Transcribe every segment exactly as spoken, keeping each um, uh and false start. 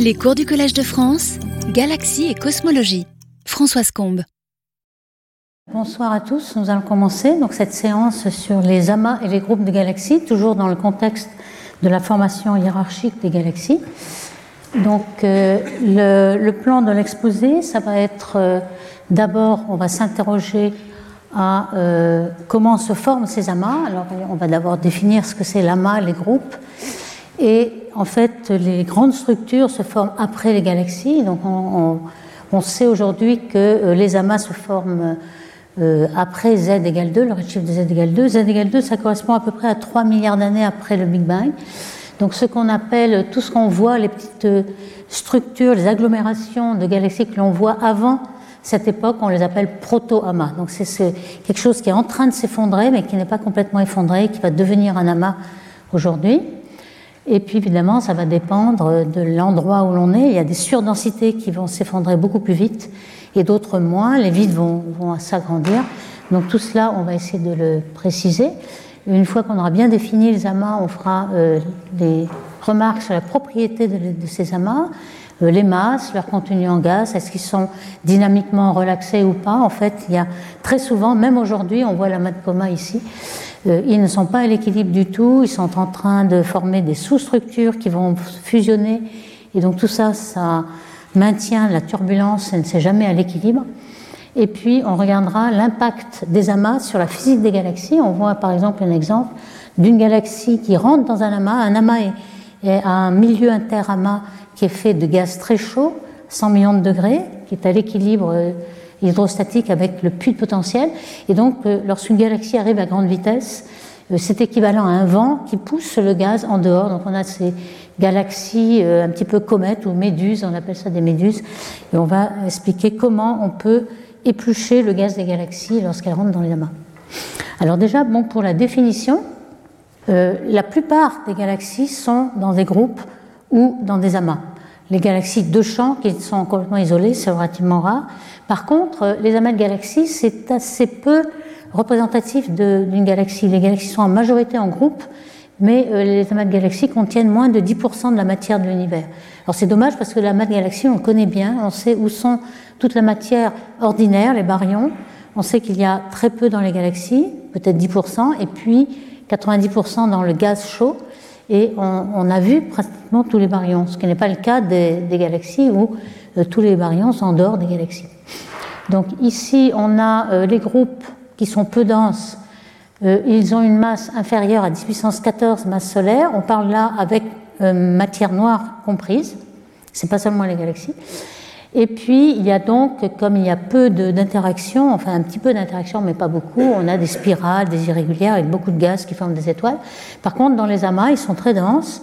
Les cours du Collège de France, Galaxie et Cosmologie. Françoise Combes. Bonsoir à tous, nous allons commencer donc, cette séance sur les amas et les groupes de galaxies, toujours dans le contexte de la formation hiérarchique des galaxies. Donc, euh, le, le plan de l'exposé, ça va être euh, d'abord, on va s'interroger à euh, comment se forment ces amas. Alors, on va d'abord définir ce que c'est l'amas, les groupes. Et en fait, les grandes structures se forment après les galaxies. Donc, on, on, on sait aujourd'hui que euh, les amas se forment euh, après Z égale deux, le redshift de Z égale deux. Z égale deux, ça correspond à peu près à trois milliards d'années après le Big Bang. Donc, ce qu'on appelle, tout ce qu'on voit, les petites structures, les agglomérations de galaxies que l'on voit avant cette époque, on les appelle proto-amas. Donc, c'est, c'est quelque chose qui est en train de s'effondrer, mais qui n'est pas complètement effondré, qui va devenir un amas aujourd'hui. Et puis, évidemment, ça va dépendre de l'endroit où l'on est. Il y a des surdensités qui vont s'effondrer beaucoup plus vite et d'autres moins. Les vides vont, vont s'agrandir. Donc, tout cela, on va essayer de le préciser. Une fois qu'on aura bien défini les amas, on fera euh, des remarques sur la propriété de, de ces amas, euh, les masses, leur contenu en gaz, est-ce qu'ils sont dynamiquement relaxés ou pas. En fait, il y a très souvent, même aujourd'hui, on voit l'amas de Coma ici, euh, ils ne sont pas à l'équilibre du tout, ils sont en train de former des sous-structures qui vont fusionner, et donc tout ça, ça maintient la turbulence, et ne s'est jamais à l'équilibre. Et puis, on regardera l'impact des amas sur la physique des galaxies. On voit par exemple un exemple d'une galaxie qui rentre dans un amas. Un amas est, est un milieu inter-amas qui est fait de gaz très chaud, cent millions de degrés, qui est à l'équilibre hydrostatique avec le puits de potentiel. Et donc, lorsqu'une galaxie arrive à grande vitesse, c'est équivalent à un vent qui pousse le gaz en dehors. Donc, on a ces galaxies un petit peu comètes ou méduses, on appelle ça des méduses. Et on va expliquer comment on peut éplucher le gaz des galaxies lorsqu'elles rentrent dans les amas. Alors déjà, bon, pour la définition, euh, la plupart des galaxies sont dans des groupes ou dans des amas. Les galaxies de champ qui sont complètement isolées, c'est relativement rare. Par contre, les amas de galaxies, c'est assez peu représentatif de, d'une galaxie. Les galaxies sont en majorité en groupe, mais euh, les amas de galaxies contiennent moins de dix pour cent de la matière de l'univers. Alors c'est dommage parce que l'amas de galaxies, on le connaît bien, on sait où sont toute la matière ordinaire, les baryons. On sait qu'il y a très peu dans les galaxies, peut-être dix pour cent, et puis quatre-vingt-dix pour cent dans le gaz chaud, et on, on a vu pratiquement tous les baryons, ce qui n'est pas le cas des, des galaxies où euh, tous les baryons sont en dehors des galaxies. Donc ici, on a euh, les groupes qui sont peu denses. Euh, ils ont une masse inférieure à dix puissance quatorze masses solaires. On parle là avec euh, matière noire comprise, c'est pas seulement les galaxies. Et puis, il y a donc, comme il y a peu de, d'interaction, enfin un petit peu d'interaction, mais pas beaucoup, on a des spirales, des irrégulières, avec beaucoup de gaz qui forment des étoiles. Par contre, dans les amas, ils sont très denses,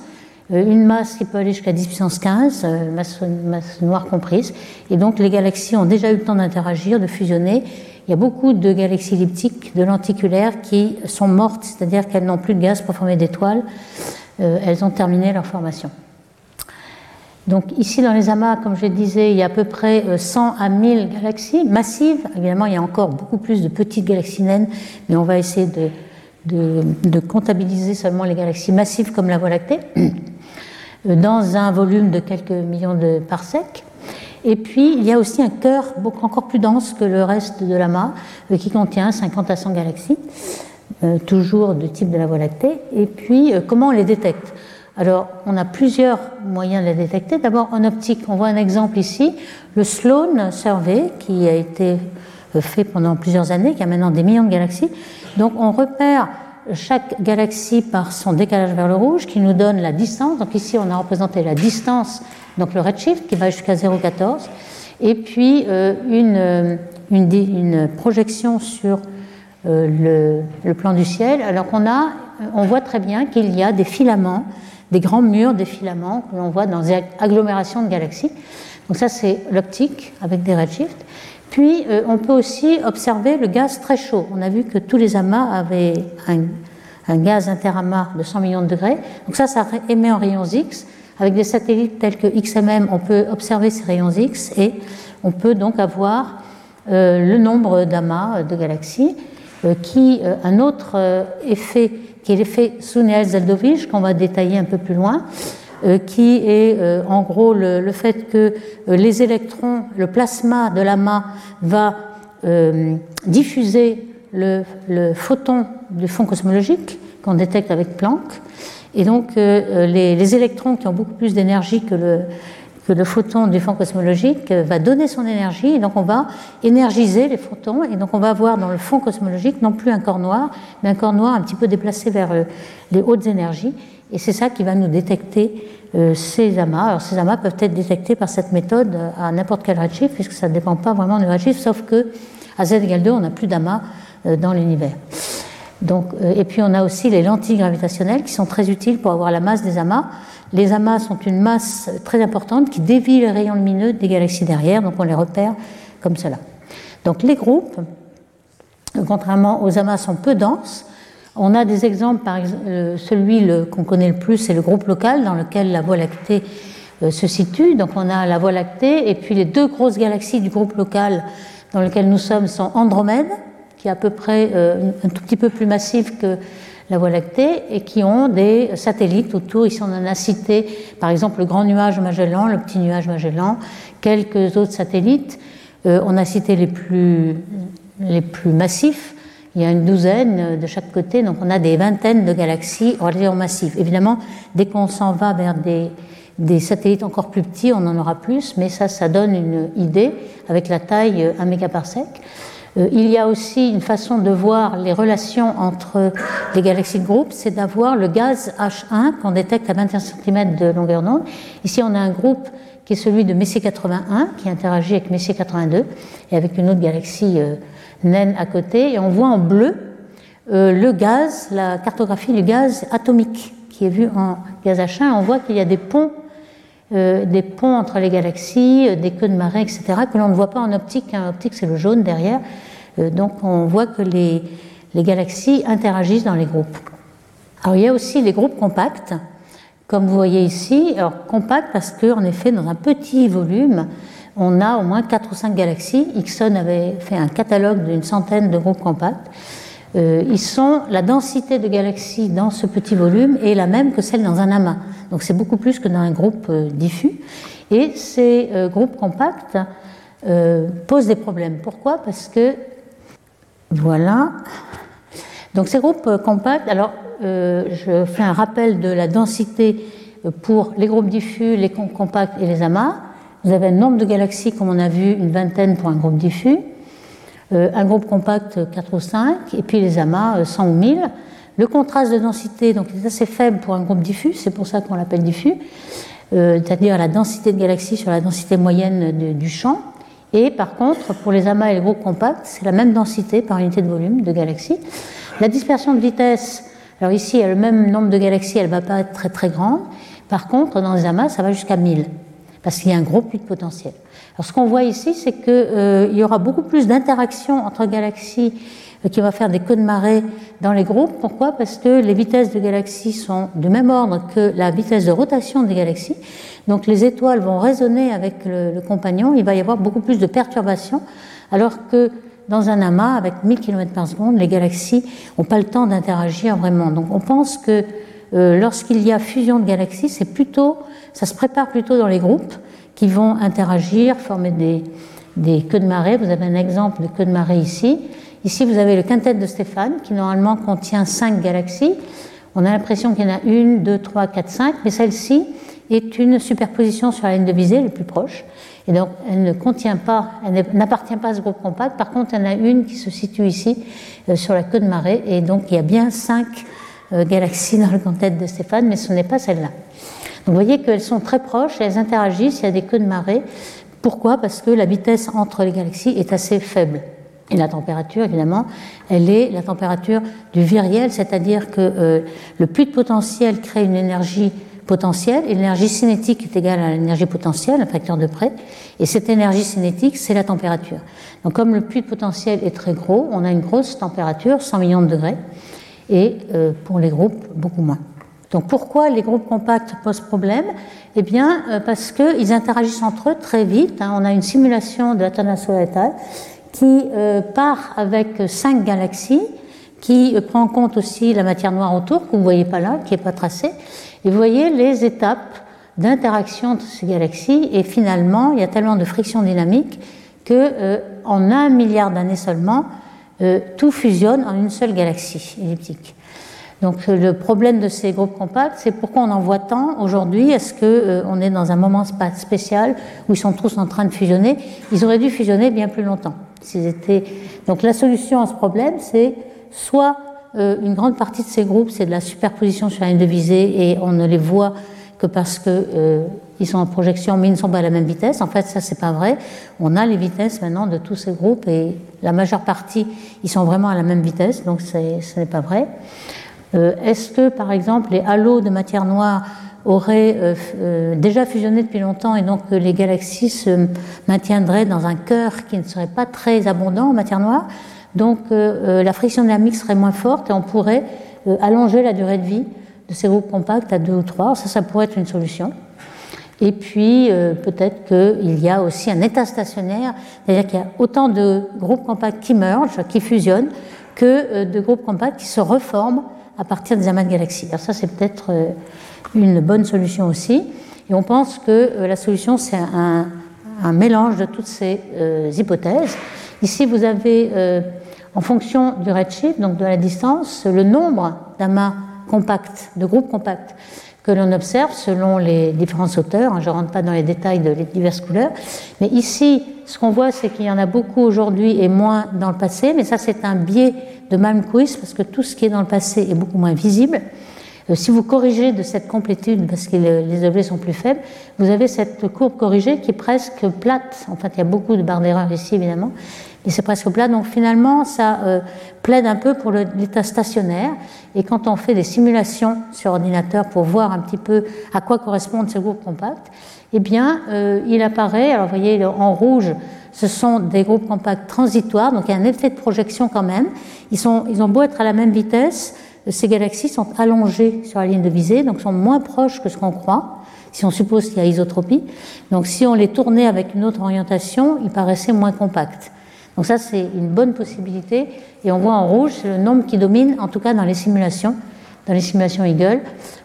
une masse qui peut aller jusqu'à dix puissance quinze, masse, masse noire comprise, et donc les galaxies ont déjà eu le temps d'interagir, de fusionner. Il y a beaucoup de galaxies elliptiques, de lenticulaires, qui sont mortes, c'est-à-dire qu'elles n'ont plus de gaz pour former d'étoiles, elles ont terminé leur formation. Donc ici dans les amas, comme je disais, il y a à peu près cent à mille galaxies massives. Évidemment, il y a encore beaucoup plus de petites galaxies naines, mais on va essayer de, de, de comptabiliser seulement les galaxies massives comme la Voie lactée, dans un volume de quelques millions de parsecs. Et puis, il y a aussi un cœur encore plus dense que le reste de l'amas, qui contient cinquante à cent galaxies, toujours de type de la Voie lactée. Et puis, comment on les détecte ? Alors, on a plusieurs moyens de les détecter. D'abord, en optique, on voit un exemple ici, le Sloan Survey, qui a été fait pendant plusieurs années, qui a maintenant des millions de galaxies. Donc, on repère chaque galaxie par son décalage vers le rouge, qui nous donne la distance. Donc, ici, on a représenté la distance, donc le redshift, qui va jusqu'à zéro virgule quatorze. Et puis, euh, une, une, une projection sur euh, le, le plan du ciel. Alors qu'on a, on voit très bien qu'il y a des filaments, des grands murs, des filaments que l'on voit dans des agglomérations de galaxies. Donc ça, c'est l'optique avec des redshifts. Puis, euh, on peut aussi observer le gaz très chaud. On a vu que tous les amas avaient un, un gaz interamas de cent millions de degrés. Donc ça, ça émet en rayons X. Avec des satellites tels que X M M, on peut observer ces rayons X et on peut donc avoir euh, le nombre d'amas de galaxies. Euh, qui, euh, un autre euh, effet qui est l'effet Sunyaev-Zeldovich, qu'on va détailler un peu plus loin, euh, qui est euh, en gros le, le fait que euh, les électrons, le plasma de l'amas va euh, diffuser le, le photon du fond cosmologique qu'on détecte avec Planck. Et donc euh, les, les électrons qui ont beaucoup plus d'énergie que le, que le photon du fond cosmologique euh, va donner son énergie, et donc on va énergiser les photons, et donc on va avoir dans le fond cosmologique non plus un corps noir, mais un corps noir un petit peu déplacé vers euh, les hautes énergies, et c'est ça qui va nous détecter euh, ces amas. Alors ces amas peuvent être détectés par cette méthode à n'importe quel redshift, puisque ça ne dépend pas vraiment du redshift, sauf que à z égale deux, on n'a plus d'amas euh, dans l'univers. Donc, et puis on a aussi les lentilles gravitationnelles qui sont très utiles pour avoir la masse des amas. Les amas sont une masse très importante qui dévie les rayons lumineux des galaxies derrière, donc on les repère comme cela. Donc les groupes, contrairement aux amas, sont peu denses. On a des exemples, par exemple, celui qu'on connaît le plus, c'est le groupe local dans lequel la Voie lactée se situe. Donc on a la Voie lactée, et puis les deux grosses galaxies du groupe local dans lequel nous sommes sont Andromède, qui est à peu près euh, un tout petit peu plus massif que la Voie lactée, et qui ont des satellites autour. Ici, on en a cité, par exemple, le Grand Nuage de Magellan, le Petit Nuage de Magellan, quelques autres satellites. Euh, on a cité les plus, les plus massifs. Il y a une douzaine de chaque côté, donc on a des vingtaines de galaxies relativement massives. Évidemment, dès qu'on s'en va vers des, des satellites encore plus petits, on en aura plus, mais ça, ça donne une idée avec la taille un mégaparsec. Il y a aussi une façon de voir les relations entre les galaxies de groupe, c'est d'avoir le gaz H un qu'on détecte à vingt et un centimètres de longueur d'onde. Ici, on a un groupe qui est celui de Messier quatre-vingt-un, qui interagit avec Messier quatre-vingt-deux et avec une autre galaxie euh, naine à côté. Et on voit en bleu euh, le gaz, la cartographie du gaz atomique qui est vu en gaz H un. On voit qu'il y a des ponts, Euh, des ponts entre les galaxies, euh, des queues de marée, et cetera, que l'on ne voit pas en optique. En optique, c'est le jaune derrière. Euh, donc, on voit que les, les galaxies interagissent dans les groupes. Alors, il y a aussi les groupes compacts, comme vous voyez ici. Alors, compacts parce qu'en effet, dans un petit volume, on a au moins quatre ou cinq galaxies. Hickson avait fait un catalogue d'une centaine de groupes compacts. Euh, ils sont, la densité de galaxies dans ce petit volume est la même que celle dans un amas. Donc c'est beaucoup plus que dans un groupe euh, diffus. Et ces euh, groupes compacts euh, posent des problèmes. Pourquoi ? Parce que, voilà. Donc ces groupes euh, compacts, alors euh, je fais un rappel de la densité pour les groupes diffus, les groupes compacts et les amas. Vous avez un nombre de galaxies, comme on a vu, une vingtaine pour un groupe diffus. Un groupe compact quatre ou cinq, et puis les amas cent ou mille. Le contraste de densité donc, est assez faible pour un groupe diffus, c'est pour ça qu'on l'appelle diffus, euh, c'est-à-dire la densité de galaxies sur la densité moyenne de, du champ. Et par contre, pour les amas et les groupes compacts, c'est la même densité par unité de volume de galaxies. La dispersion de vitesse, alors ici, il y a le même nombre de galaxies, elle ne va pas être très très grande. Par contre, dans les amas, ça va jusqu'à mille. Parce qu'il y a un gros puits de potentiel. Alors ce qu'on voit ici, c'est qu'il euh, y aura beaucoup plus d'interactions entre galaxies euh, qui va faire des queues de marée dans les groupes. Pourquoi ? Parce que les vitesses de galaxies sont du même ordre que la vitesse de rotation des galaxies. Donc les étoiles vont résonner avec le, le compagnon. Il va y avoir beaucoup plus de perturbations, alors que dans un amas avec mille kilomètres par seconde, les galaxies n'ont pas le temps d'interagir vraiment. Donc on pense que Euh, lorsqu'il y a fusion de galaxies, c'est plutôt, ça se prépare plutôt dans les groupes qui vont interagir, former des, des queues de marée. Vous avez un exemple de queue de marée ici. Ici, vous avez le quintet de Stéphane qui normalement contient cinq galaxies. On a l'impression qu'il y en a une, deux, trois, quatre, cinq, mais celle-ci est une superposition sur la ligne de visée les plus proches. Et donc, elle ne contient pas, elle n'appartient pas à ce groupe compact. Par contre, il y en a une qui se situe ici euh, sur la queue de marée, et donc il y a bien cinq galaxies dans le quintet de Stéphane, mais ce n'est pas celle-là. Donc vous voyez qu'elles sont très proches, elles interagissent, il y a des queues de marée. Pourquoi ? Parce que la vitesse entre les galaxies est assez faible. Et la température, évidemment, elle est la température du viriel, c'est-à-dire que euh, le puits de potentiel crée une énergie potentielle, et l'énergie cinétique est égale à l'énergie potentielle, un facteur de près, et cette énergie cinétique, c'est la température. Donc comme le puits de potentiel est très gros, on a une grosse température, cent millions de degrés, et pour les groupes, beaucoup moins. Donc pourquoi les groupes compacts posent problème ? Eh bien parce qu'ils interagissent entre eux très vite. On a une simulation de Athanassoula et al. qui part avec cinq galaxies, qui prend en compte aussi la matière noire autour, que vous ne voyez pas là, qui n'est pas tracée. Et vous voyez les étapes d'interaction entre ces galaxies, et finalement il y a tellement de friction dynamique que euh, en un milliard d'années seulement, euh, tout fusionne en une seule galaxie elliptique. Donc euh, le problème de ces groupes compacts, c'est pourquoi on en voit tant aujourd'hui. Est-ce que euh, on est dans un moment spécial où ils sont tous en train de fusionner? Ils auraient dû fusionner bien plus longtemps s'ils étaient. Donc la solution à ce problème, c'est soit euh, une grande partie de ces groupes, c'est de la superposition sur la ligne de visée et on ne les voit que parce que euh, ils sont en projection, mais ils ne sont pas à la même vitesse. En fait, ça, c'est pas vrai. On a les vitesses maintenant de tous ces groupes et la majeure partie, ils sont vraiment à la même vitesse, donc c'est, ce n'est pas vrai. Euh, est-ce que, par exemple, les halos de matière noire auraient euh, euh, déjà fusionné depuis longtemps et donc euh, les galaxies se maintiendraient dans un cœur qui ne serait pas très abondant en matière noire? Donc, euh, euh, la friction dynamique serait moins forte et on pourrait euh, allonger la durée de vie de ces groupes compacts à deux ou trois. Ça, ça pourrait être une solution. Et puis, euh, peut-être qu'il y a aussi un état stationnaire, c'est-à-dire qu'il y a autant de groupes compacts qui mergent, qui fusionnent, que euh, de groupes compacts qui se reforment à partir des amas de galaxies. Alors ça, c'est peut-être euh, une bonne solution aussi. Et on pense que euh, la solution, c'est un, un mélange de toutes ces euh, hypothèses. Ici, vous avez, euh, en fonction du redshift, donc de la distance, le nombre d'amas compacts, de groupes compacts, que l'on observe selon les différents auteurs. Je ne rentre pas dans les détails de les diverses couleurs. Mais ici, ce qu'on voit, c'est qu'il y en a beaucoup aujourd'hui et moins dans le passé. Mais ça, c'est un biais de Malmquist, parce que tout ce qui est dans le passé est beaucoup moins visible. Euh, si vous corrigez de cette complétude, parce que le, les objets sont plus faibles, vous avez cette courbe corrigée qui est presque plate. En fait, il y a beaucoup de barres d'erreur ici, évidemment. Et c'est presque plat, donc finalement ça euh, plaide un peu pour le, l'état stationnaire. Et quand on fait des simulations sur ordinateur pour voir un petit peu à quoi correspondent ces groupes compacts, eh bien euh, il apparaît, alors vous voyez en rouge, ce sont des groupes compacts transitoires, donc il y a un effet de projection quand même. Ils, sont, ils ont beau être à la même vitesse, ces galaxies sont allongées sur la ligne de visée, donc sont moins proches que ce qu'on croit, si on suppose qu'il y a isotropie. Donc si on les tournait avec une autre orientation, ils paraissaient moins compacts. Donc ça, c'est une bonne possibilité, et on voit en rouge, c'est le nombre qui domine, en tout cas dans les simulations, dans les simulations Eagle,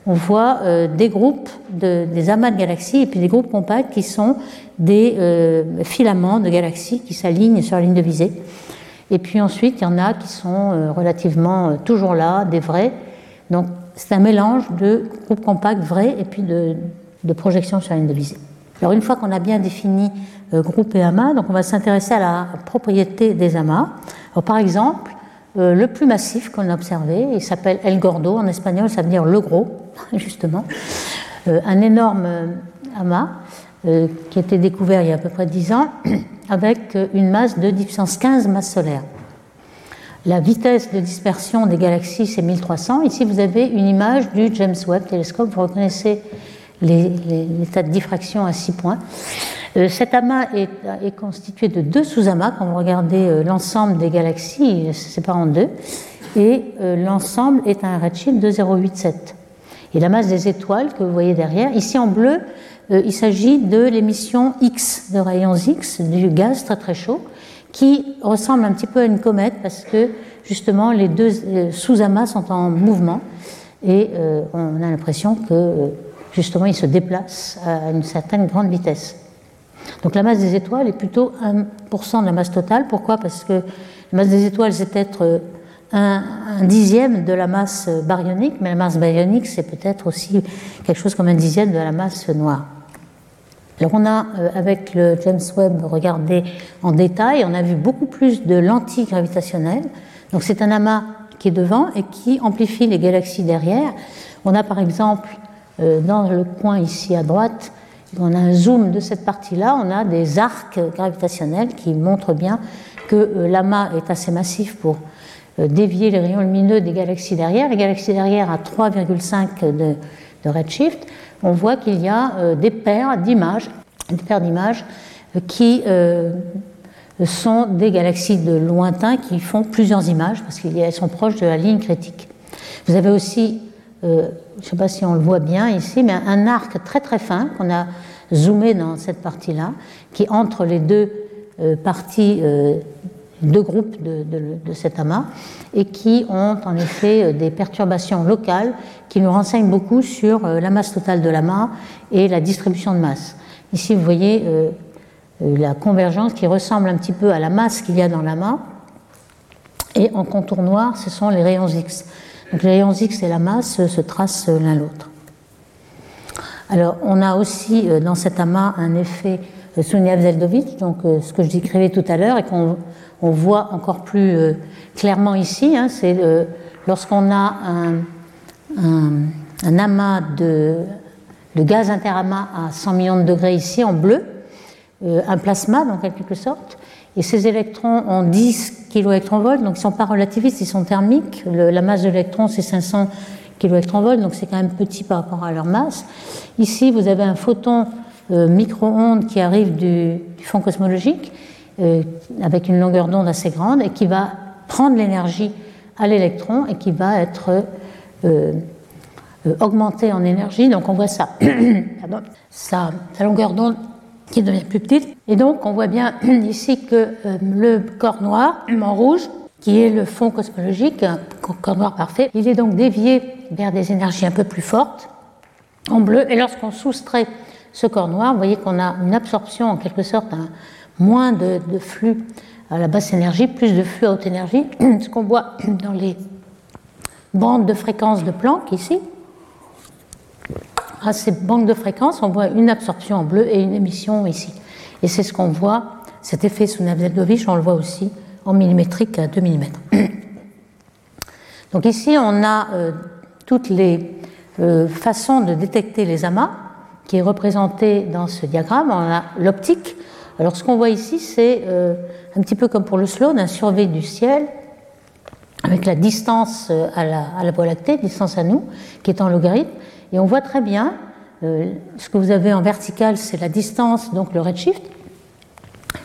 on voit euh, des groupes, de, des amas de galaxies, et puis des groupes compacts qui sont des euh, filaments de galaxies qui s'alignent sur la ligne de visée. Et puis ensuite, il y en a qui sont euh, relativement euh, toujours là, des vrais. Donc c'est un mélange de groupes compacts vrais et puis de, de projections sur la ligne de visée. Alors une fois qu'on a bien défini euh, groupe et amas, donc on va s'intéresser à la propriété des amas. Alors, par exemple, euh, le plus massif qu'on a observé, il s'appelle El Gordo, en espagnol ça veut dire le gros, justement, euh, un énorme euh, amas euh, qui a été découvert il y a à peu près dix ans, avec une masse de dix puissance quinze masses solaires. La vitesse de dispersion des galaxies, c'est mille trois cents. Ici, vous avez une image du James Webb télescope, vous reconnaissez Les, les, l'état de diffraction à six points. Euh, cet amas est, est constitué de deux sous-amas. Quand vous regardez euh, l'ensemble des galaxies, il se sépare en deux. Et euh, l'ensemble est un redshift de zéro virgule quatre-vingt-dix-sept. Et la masse des étoiles que vous voyez derrière, ici en bleu, euh, il s'agit de l'émission X, de rayons X, du gaz très très chaud, qui ressemble un petit peu à une comète parce que justement les deux euh, sous-amas sont en mouvement et euh, on a l'impression que euh, justement, ils se déplacent à une certaine grande vitesse. Donc la masse des étoiles est plutôt un pour cent de la masse totale. Pourquoi ? Parce que la masse des étoiles, c'est peut-être un, un dixième de la masse baryonique, mais la masse baryonique, c'est peut-être aussi quelque chose comme un dixième de la masse noire. Alors on a, avec le James Webb, regardé en détail, on a vu beaucoup plus de lentilles gravitationnelles. Donc c'est un amas qui est devant et qui amplifie les galaxies derrière. On a par exemple, dans le coin ici à droite, on a un zoom de cette partie-là, on a des arcs gravitationnels qui montrent bien que l'amas est assez massif pour dévier les rayons lumineux des galaxies derrière. Les galaxies derrière à trois virgule cinq de, de redshift, on voit qu'il y a des paires d'images, des paires d'images qui euh, sont des galaxies de lointain qui font plusieurs images parce qu'elles sont proches de la ligne critique. Vous avez aussi Euh, je ne sais pas si on le voit bien ici, mais un arc très très fin qu'on a zoomé dans cette partie-là, qui entre les deux euh, parties euh, deux groupes de, de, de cet amas, et qui ont en effet des perturbations locales qui nous renseignent beaucoup sur la masse totale de l'amas et la distribution de masse. Ici, vous voyez euh, la convergence qui ressemble un petit peu à la masse qu'il y a dans l'amas, et en contour noir, ce sont les rayons X. Donc les rayons X et la masse se tracent l'un l'autre. Alors, on a aussi dans cet amas un effet Sunyaev-Zeldovich, donc ce que je décrivais tout à l'heure et qu'on on voit encore plus euh, clairement ici, hein, c'est euh, lorsqu'on a un, un, un amas de, de gaz interamas à cent millions de degrés ici en bleu, euh, un plasma donc en quelque sorte, et ces électrons ont dix keV, donc ils ne sont pas relativistes, ils sont thermiques. Le, la masse de l'électron c'est cinq cents keV, donc c'est quand même petit par rapport à leur masse. Ici vous avez un photon euh, micro-ondes qui arrive du, du fond cosmologique, Euh, avec une longueur d'onde assez grande, et qui va prendre l'énergie à l'électron et qui va être euh, euh, augmentée en énergie. Donc on voit ça, sa longueur d'onde qui devient plus petite. Et donc on voit bien ici que euh, le corps noir en rouge, qui est le fond cosmologique, un corps noir parfait, il est donc dévié vers des énergies un peu plus fortes, en bleu. Et lorsqu'on soustrait ce corps noir, vous voyez qu'on a une absorption en quelque sorte, un, moins de, de flux à la basse énergie, plus de flux à haute énergie, ce qu'on voit dans les bandes de fréquences de Planck ici. À ces bandes de fréquences, on voit une absorption en bleu et une émission ici. Et c'est ce qu'on voit, cet effet Sunyaev-Zeldovich, on le voit aussi en millimétrique à deux millimètres. Donc ici, on a euh, toutes les euh, façons de détecter les amas, qui est représentée dans ce diagramme. On a l'optique. Alors ce qu'on voit ici, c'est euh, un petit peu comme pour le Sloan, un survey du ciel avec la distance à la, à la Voie lactée, distance à nous, qui est en logarithme. Et on voit très bien, euh, ce que vous avez en vertical, c'est la distance, donc le redshift.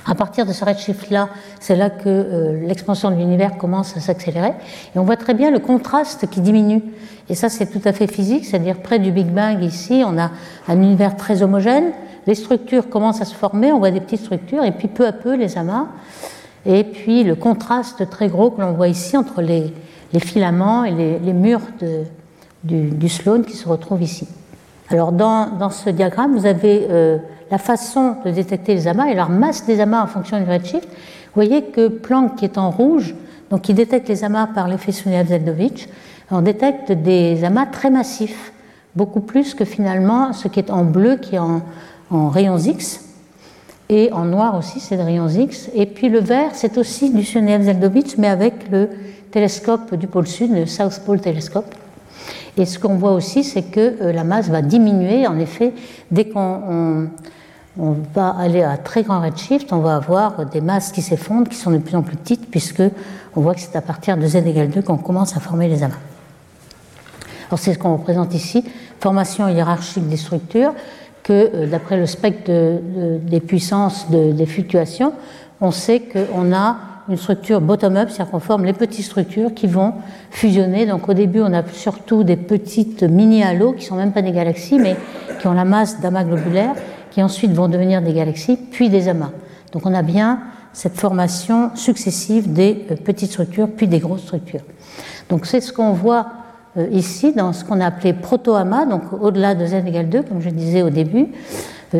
À partir de ce redshift-là, c'est là que euh, l'expansion de l'univers commence à s'accélérer. Et on voit très bien le contraste qui diminue. Et ça, c'est tout à fait physique, c'est-à-dire près du Big Bang, ici, on a un univers très homogène. Les structures commencent à se former, on voit des petites structures, et puis peu à peu les amas, et puis le contraste très gros que l'on voit ici entre les, les filaments et les, les murs de, du, du Sloan qui se retrouvent ici. Alors dans, dans ce diagramme, vous avez euh, la façon de détecter les amas et leur masse des amas en fonction du redshift. Vous voyez que Planck qui est en rouge, donc qui détecte les amas par l'effet Sunyaev-Zeldovich, on détecte des amas très massifs, beaucoup plus que finalement ce qui est en bleu, qui est en en rayons X, et en noir aussi c'est des rayons X, et puis le vert c'est aussi du Sunyaev-Zeldovich mais avec le télescope du pôle sud, le South Pole Telescope. Et ce qu'on voit aussi c'est que la masse va diminuer, en effet dès qu'on on, on va aller à très grand redshift, on va avoir des masses qui s'effondrent, qui sont de plus en plus petites, puisque on voit que c'est à partir de Z égale deux qu'on commence à former les amas. Alors c'est ce qu'on représente ici, formation hiérarchique des structures, que d'après le spectre de, de, des puissances de, des fluctuations, on sait qu'on a une structure bottom-up, c'est-à-dire qu'on forme les petites structures qui vont fusionner. Donc au début, on a surtout des petites mini-halos qui ne sont même pas des galaxies, mais qui ont la masse d'amas globulaires, qui ensuite vont devenir des galaxies, puis des amas. Donc on a bien cette formation successive des petites structures, puis des grosses structures. Donc c'est ce qu'on voit ici, dans ce qu'on a appelé proto-amas, donc au-delà de Z égale deux, comme je disais au début.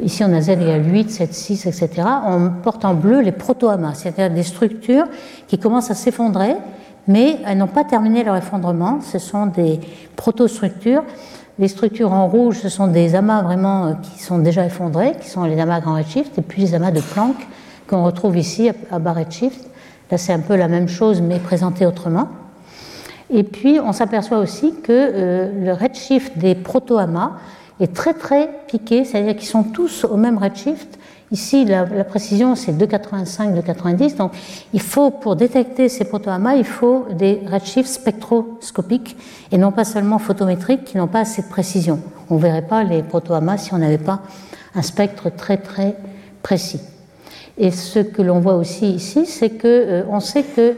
Ici, on a Z égale huit, sept, six, et cetera. On porte en bleu les proto-amas, c'est-à-dire des structures qui commencent à s'effondrer, mais elles n'ont pas terminé leur effondrement. Ce sont des proto-structures. Les structures en rouge, ce sont des amas vraiment qui sont déjà effondrés, qui sont les amas à grand redshift, et puis les amas de Planck, qu'on retrouve ici à bas redshift. Là, c'est un peu la même chose, mais présentée autrement. Et puis, on s'aperçoit aussi que euh, le redshift des proto-amas est très très piqué, c'est-à-dire qu'ils sont tous au même redshift. Ici, la, la précision, c'est deux virgule quatre-vingt-cinq, deux virgule quatre-vingt-dix. Donc, il faut, pour détecter ces proto-amas, il faut des redshifts spectroscopiques et non pas seulement photométriques, qui n'ont pas assez de précision. On ne verrait pas les proto-amas si on n'avait pas un spectre très très précis. Et ce que l'on voit aussi ici, c'est que euh, on sait que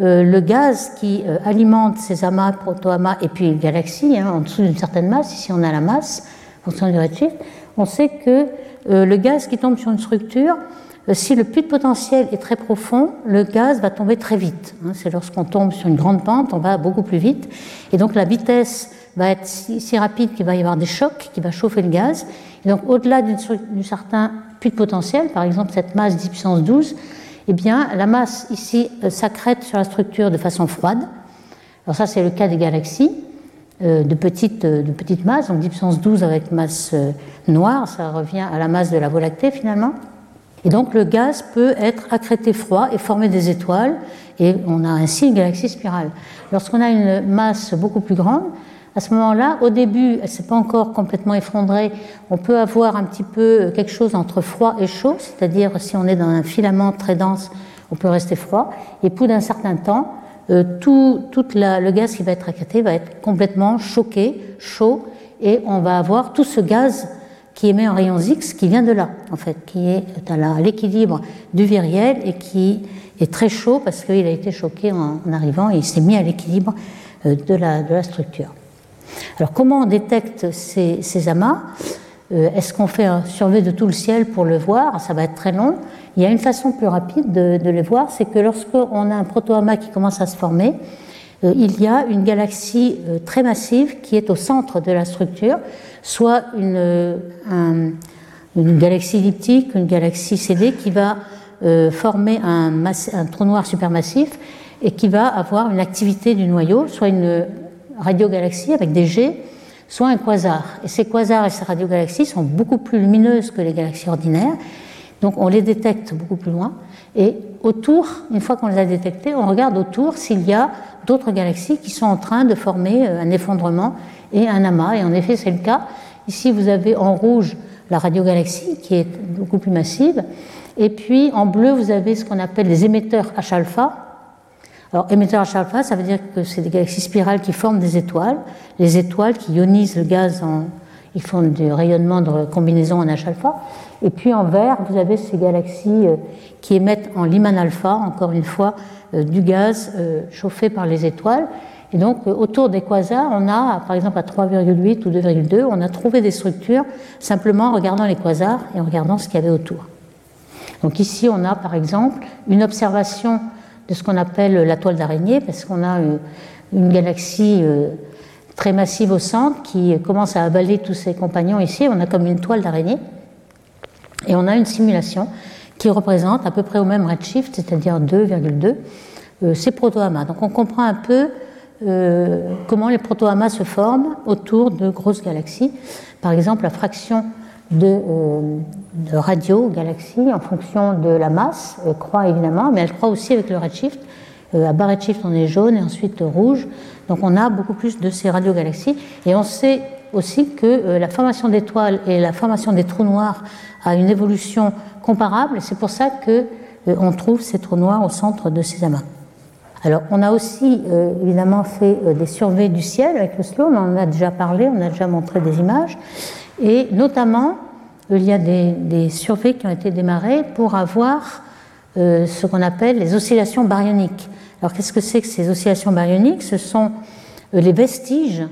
Euh, le gaz qui euh, alimente ces amas, proto-amas et puis les galaxies, hein, en dessous d'une certaine masse, ici on a la masse, en fonction du redshift, on sait que euh, le gaz qui tombe sur une structure si le puits de potentiel est très profond, le gaz va tomber très vite. C'est lorsqu'on tombe sur une grande pente, on va beaucoup plus vite. Et donc la vitesse va être si, si rapide qu'il va y avoir des chocs qui va chauffer le gaz. Et donc au-delà d'un certain puits de potentiel, par exemple cette masse dix puissance douze, eh bien, la masse ici s'accrète sur la structure de façon froide. Alors ça, c'est le cas des galaxies, euh, de, petites, de petites masses, donc dix puissance douze avec masse euh, noire, ça revient à la masse de la Voie lactée finalement. Et donc le gaz peut être accrété froid et former des étoiles, et on a ainsi une galaxie spirale. Lorsqu'on a une masse beaucoup plus grande, à ce moment-là, au début, elle ne s'est pas encore complètement effondrée, on peut avoir un petit peu quelque chose entre froid et chaud, c'est-à-dire si on est dans un filament très dense, on peut rester froid, et pour d'un certain temps, euh, tout, tout la, le gaz qui va être accrété va être complètement choqué, chaud, et on va avoir tout ce gaz qui émet un rayon X qui vient de là, en fait, qui est à l'équilibre du viriel et qui est très chaud parce qu'il a été choqué en arrivant et il s'est mis à l'équilibre de la, de la structure. Alors, comment on détecte ces, ces amas ? Est-ce qu'on fait un survey de tout le ciel pour le voir ? Ça va être très long. Il y a une façon plus rapide de, de les voir, c'est que lorsqu'on a un proto-amas qui commence à se former, il y a une galaxie très massive qui est au centre de la structure, soit une, un, une galaxie elliptique, une galaxie C D qui va euh, former un, mass, un trou noir supermassif et qui va avoir une activité du noyau, soit une radiogalaxie avec des jets, soit un quasar. Et ces quasars et ces radiogalaxies sont beaucoup plus lumineuses que les galaxies ordinaires, donc on les détecte beaucoup plus loin. Et autour, une fois qu'on les a détectés, on regarde autour s'il y a d'autres galaxies qui sont en train de former un effondrement et un amas. Et en effet, c'est le cas. Ici, vous avez en rouge la radiogalaxie qui est beaucoup plus massive. Et puis, en bleu, vous avez ce qu'on appelle les émetteurs H alpha. Alors, émetteurs H alpha, ça veut dire que c'est des galaxies spirales qui forment des étoiles. Les étoiles qui ionisent le gaz, en... ils font du rayonnement de combinaison en H alpha. Et puis en vert, vous avez ces galaxies qui émettent en Lyman alpha, encore une fois, du gaz chauffé par les étoiles. Et donc, autour des quasars, on a, par exemple, à trois virgule huit ou deux virgule deux, on a trouvé des structures simplement en regardant les quasars et en regardant ce qu'il y avait autour. Donc ici, on a, par exemple, une observation de ce qu'on appelle la toile d'araignée, parce qu'on a une galaxie très massive au centre qui commence à avaler tous ses compagnons ici. On a comme une toile d'araignée. Et on a une simulation qui représente à peu près au même redshift, c'est-à-dire deux virgule deux, euh, ces proto-amas. Donc on comprend un peu euh, comment les proto-amas se forment autour de grosses galaxies. Par exemple, la fraction de, euh, de radio-galaxies en fonction de la masse euh, croît évidemment, mais elle croît aussi avec le redshift. Euh, à bas redshift, on est jaune et ensuite rouge. Donc on a beaucoup plus de ces radiogalaxies. Et on sait aussi que euh, la formation d'étoiles et la formation des trous noirs a une évolution comparable, et c'est pour ça que euh, on trouve ces trous noirs au centre de ces amas. Alors, on a aussi euh, évidemment fait euh, des surveys du ciel avec le Sloan, on en a déjà parlé, on a déjà montré des images, et notamment euh, il y a des, des surveys qui ont été démarrés pour avoir euh, ce qu'on appelle les oscillations baryoniques. Alors, qu'est-ce que c'est que ces oscillations baryoniques ? Ce sont euh, les vestiges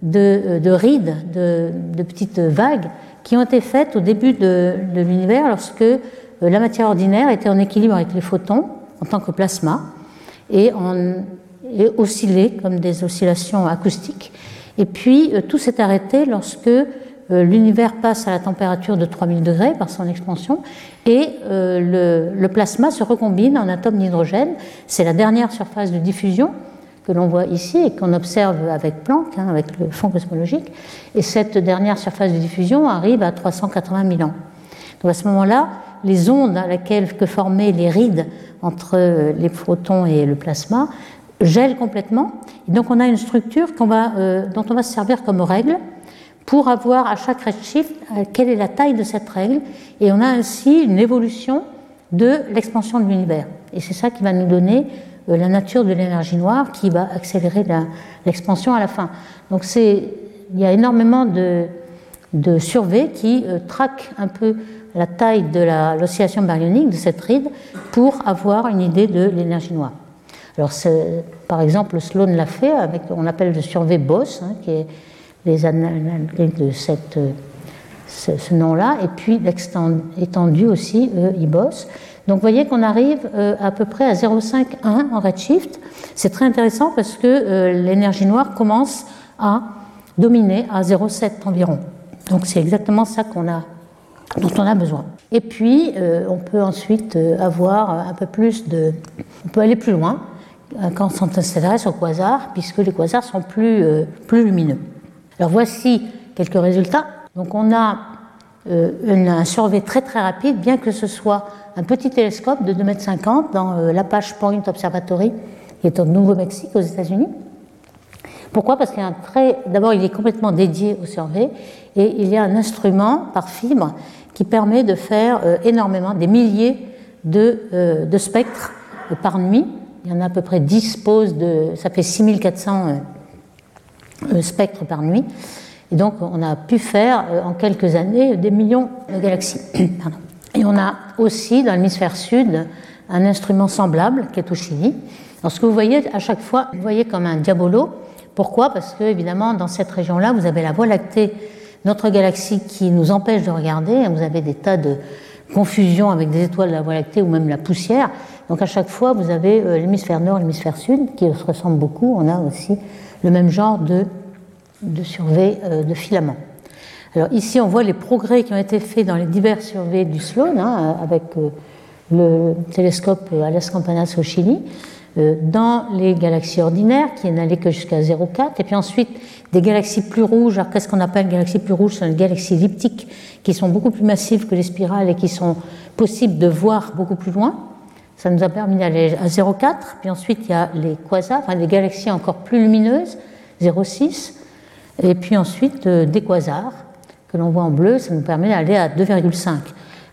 de, de rides, de, de petites vagues qui ont été faites au début de, de l'univers lorsque la matière ordinaire était en équilibre avec les photons en tant que plasma et, en, et oscillait comme des oscillations acoustiques. Et puis tout s'est arrêté lorsque l'univers passe à la température de trois mille degrés par son expansion et le, le plasma se recombine en atomes d'hydrogène. C'est la dernière surface de diffusion que l'on voit ici et qu'on observe avec Planck, hein, avec le fond cosmologique, et cette dernière surface de diffusion arrive à trois cent quatre-vingt mille ans. Donc à ce moment-là, les ondes à laquelle que formaient les rides entre les photons et le plasma gèlent complètement. Et donc on a une structure qu'on va, euh, dont on va se servir comme règle pour avoir à chaque redshift quelle est la taille de cette règle, et on a ainsi une évolution de l'expansion de l'univers. Et c'est ça qui va nous donner la nature de l'énergie noire qui va accélérer la, l'expansion à la fin. Donc c'est, il y a énormément de, de surveys qui euh, traquent un peu la taille de la, l'oscillation baryonique de cette ride pour avoir une idée de l'énergie noire. Alors c'est, par exemple, Sloan l'a fait avec, on appelle le survey BOSS, hein, qui est les analyses de cette, ce, ce nom-là, et puis étendu aussi euh, I B O S. Donc vous voyez qu'on arrive euh, à peu près à zéro virgule cinq un en redshift. C'est très intéressant parce que euh, l'énergie noire commence à dominer à zéro virgule sept environ. Donc c'est exactement ça qu'on a, dont on a besoin. Et puis euh, on peut ensuite euh, avoir un peu plus de... On peut aller plus loin euh, quand on s'adresse aux quasars, puisque les quasars sont plus, euh, plus lumineux. Alors voici quelques résultats. Donc on a euh, une, un survey très très rapide, bien que ce soit un petit télescope de deux mètres cinquante dans euh, l'Apache Point Observatory, qui est au Nouveau-Mexique, aux États-Unis. Pourquoi ? Parce qu'il y a un très... D'abord, il est complètement dédié au survey, et il y a un instrument par fibre qui permet de faire euh, énormément, des milliers de, euh, de spectres euh, par nuit. Il y en a à peu près dix poses de... Ça fait six mille quatre cents euh, euh, spectres par nuit. Et donc, on a pu faire, euh, en quelques années, des millions de galaxies. Pardon. Et on a aussi, dans l'hémisphère sud, un instrument semblable, qui est au Chili. Alors, ce que vous voyez, à chaque fois, vous voyez comme un diabolo. Pourquoi ? Parce que, évidemment, dans cette région-là, vous avez la Voie lactée, notre galaxie qui nous empêche de regarder. Vous avez des tas de confusions avec des étoiles de la Voie lactée ou même la poussière. Donc, à chaque fois, vous avez l'hémisphère nord et l'hémisphère sud, qui se ressemblent beaucoup. On a aussi le même genre de, de survey de filaments. Alors, ici, on voit les progrès qui ont été faits dans les divers surveys du Sloan, hein, avec le télescope à Las Campanas au Chili, dans les galaxies ordinaires, qui n'allaient que jusqu'à zéro virgule quatre, et puis ensuite des galaxies plus rouges. Alors qu'est-ce qu'on appelle galaxies plus rouges ? Ce sont les galaxies elliptiques, qui sont beaucoup plus massives que les spirales et qui sont possibles de voir beaucoup plus loin. Ça nous a permis d'aller à zéro virgule quatre, puis ensuite il y a les quasars, enfin des galaxies encore plus lumineuses, zéro virgule six, et puis ensuite euh, des quasars, que l'on voit en bleu. Ça nous permet d'aller à deux virgule cinq.